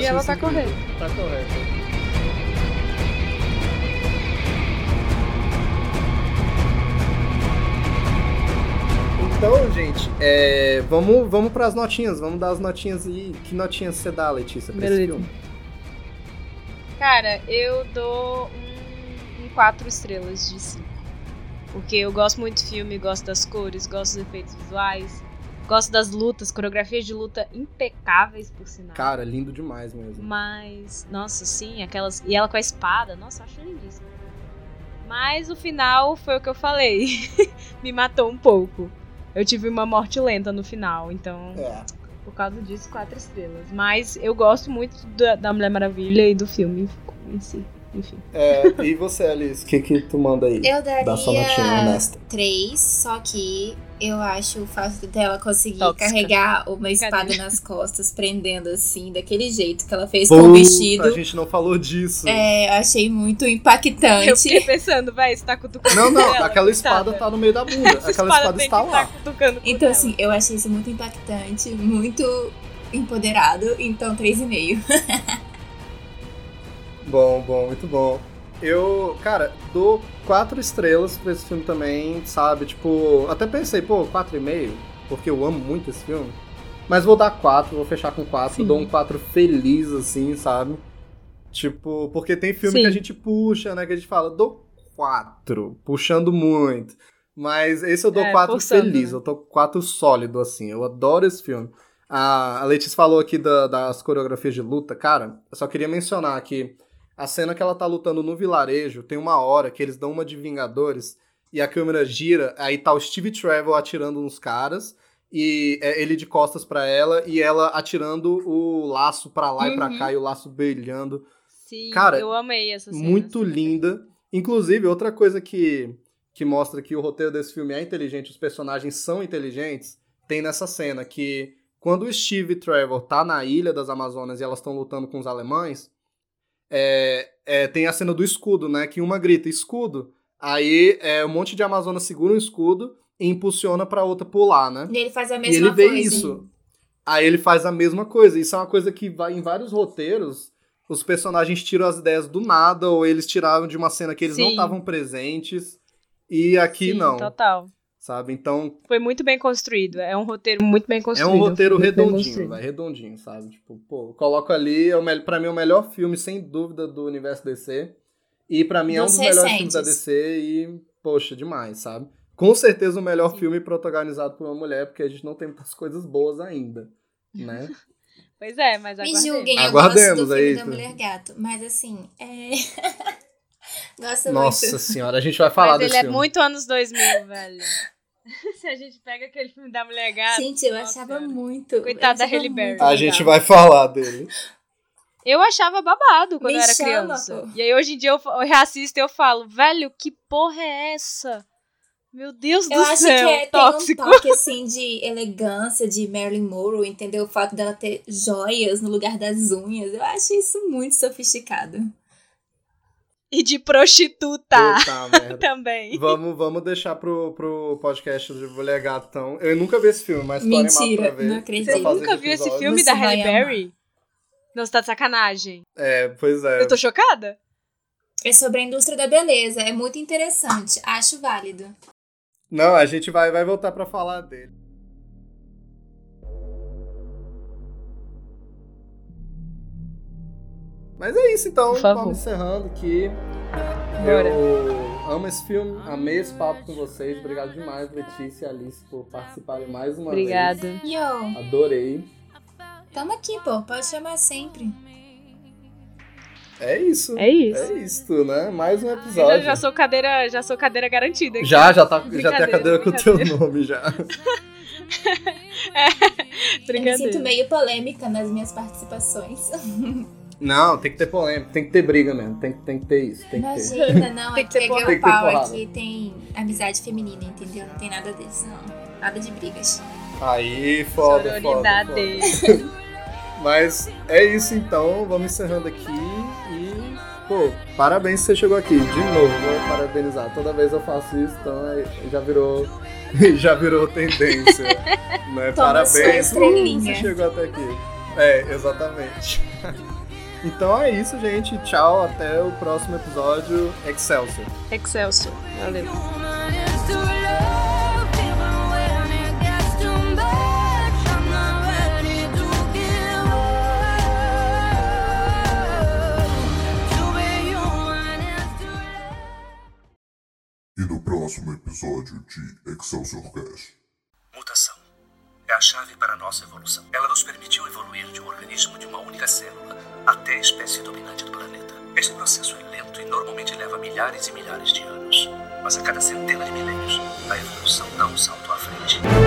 E ela tá correta. Tá correta. Então, gente, vamos pras notinhas. Vamos dar as notinhas aí. Que notinhas você dá, Letícia, pra esse filme? Cara, eu dou um 4 estrelas de 5. Porque eu gosto muito do filme, gosto das cores, gosto dos efeitos visuais, gosto das lutas, coreografias de luta impecáveis, por sinal. Cara, lindo demais mesmo. Mas, nossa, sim, aquelas... E ela com a espada, nossa, eu acho lindíssimo. Mas o final foi o que eu falei. Me matou um pouco. Eu tive uma morte lenta no final, então... Por causa disso, 4 estrelas. Mas eu gosto muito da Mulher Maravilha e do filme em si. Enfim. E você, Alice? O que tu manda aí? Eu daria 3, só que eu acho o fato dela conseguir tóxica. Carregar uma espada nas costas, prendendo assim, daquele jeito que ela fez com o vestido. A gente não falou disso. Eu achei muito impactante. Eu fiquei pensando, vai, você tá cutucando. Não, aquela espada tá no meio da bunda. Aquela espada está lá. Então, assim, eu achei isso muito impactante, muito empoderado. Então, 3,5. Bom, muito bom. Eu, cara, dou 4 estrelas pra esse filme também, sabe? Tipo, até pensei, 4,5, porque eu amo muito esse filme. Mas vou dar 4, vou fechar com 4, dou um 4 feliz, assim, sabe? Tipo, porque tem filme que a gente puxa, né? Que a gente fala, dou 4, puxando muito. Mas esse eu dou 4 feliz, né? Eu tô 4 sólido, assim, eu adoro esse filme. A Letícia falou aqui das coreografias de luta, cara, eu só queria mencionar que a cena que ela tá lutando no vilarejo, tem uma hora que eles dão uma de Vingadores e a câmera gira, aí tá o Steve Trevor atirando nos caras, e ele de costas pra ela, e ela atirando o laço pra lá e pra cá, e o laço brilhando. Sim, cara, eu amei essa cena. Muito linda. Inclusive, outra coisa que mostra que o roteiro desse filme é inteligente, os personagens são inteligentes, tem nessa cena, que quando o Steve Trevor tá na Ilha das Amazonas e elas estão lutando com os alemães, tem a cena do escudo, né? Que uma grita escudo, aí um monte de Amazonas segura um escudo e impulsiona pra outra pular, né? E ele faz a mesma coisa. E ele vê isso. Aí ele faz a mesma coisa. Isso é uma coisa que vai em vários roteiros, os personagens tiram as ideias do nada, ou eles tiraram de uma cena que eles não estavam presentes. E aqui não. Total. Sabe? Então. Foi muito bem construído. É um roteiro muito bem construído. É um roteiro redondinho, vai. Redondinho, sabe? Tipo, pô, eu coloco ali. Pra mim é o melhor filme, sem dúvida, do universo DC. E pra mim é um dos melhores filmes da DC. E, poxa, demais, sabe? Com certeza o melhor filme protagonizado por uma mulher, porque a gente não tem muitas coisas boas ainda, né? Pois é, mas aguardemos. Me julguem, eu gosto do filme da Mulher Gato. Mas assim, Nossa senhora, a gente vai falar desse filme. Ele é muito anos 2000, velho. Se a gente pega aquele filme da Mulher Gata... Gente, eu achava muito... Coitada da Halle Berry. A gente vai falar dele. Eu achava babado quando eu era criança. Pô. E aí hoje em dia eu reassisto e eu falo, velho, que porra é essa? Meu Deus do céu, que tóxico. Tem um toque assim de elegância de Marilyn Monroe, entendeu? O fato dela ter joias no lugar das unhas. Eu acho isso muito sofisticado. E de prostituta. Puta, também. Vamos deixar pro podcast de Mulher Gatão. Eu nunca vi esse filme, mas tô animado pra ver. Não acredito. Você nunca viu esse filme da Halle Berry? Não, você tá de sacanagem. É, pois é. Eu tô chocada. É sobre a indústria da beleza. É muito interessante. Acho válido. Não, a gente vai voltar pra falar dele. Mas é isso, então. Vamos encerrando aqui. Bora. Eu amo esse filme, amei esse papo com vocês. Obrigado demais, Letícia e Alice, por participarem mais uma vez. Obrigada. Adorei. Tamo aqui, pô. Pode chamar sempre. É isso. É isso, né? Mais um episódio. Eu já sou cadeira garantida aqui. Já tem a cadeira com o teu nome, já. Eu me sinto meio polêmica nas minhas participações. Não, tem que ter polêmica, tem que ter briga mesmo, tem que ter isso, tem Imagina, que ter. Imagina, não, aqui tem que ter pau, aqui tem amizade feminina, entendeu? Não tem nada disso, não. Nada de brigas. Aí, foda. Mas é isso então, vamos encerrando aqui e, pô, parabéns que você chegou aqui, de novo, vou parabenizar. Toda vez eu faço isso, então já virou tendência, né? Toma, parabéns por você chegou até aqui. É, exatamente. Então é isso, gente. Tchau, até o próximo episódio. Excelsior. Excelsior. Valeu. E no próximo episódio de Excelsior Cast. Mutação é a chave para a nossa evolução. Ela nos permitiu evoluir de um organismo de uma única célula até a espécie dominante do planeta. Este processo é lento e normalmente leva milhares e milhares de anos. Mas a cada centena de milênios, a evolução dá um salto à frente.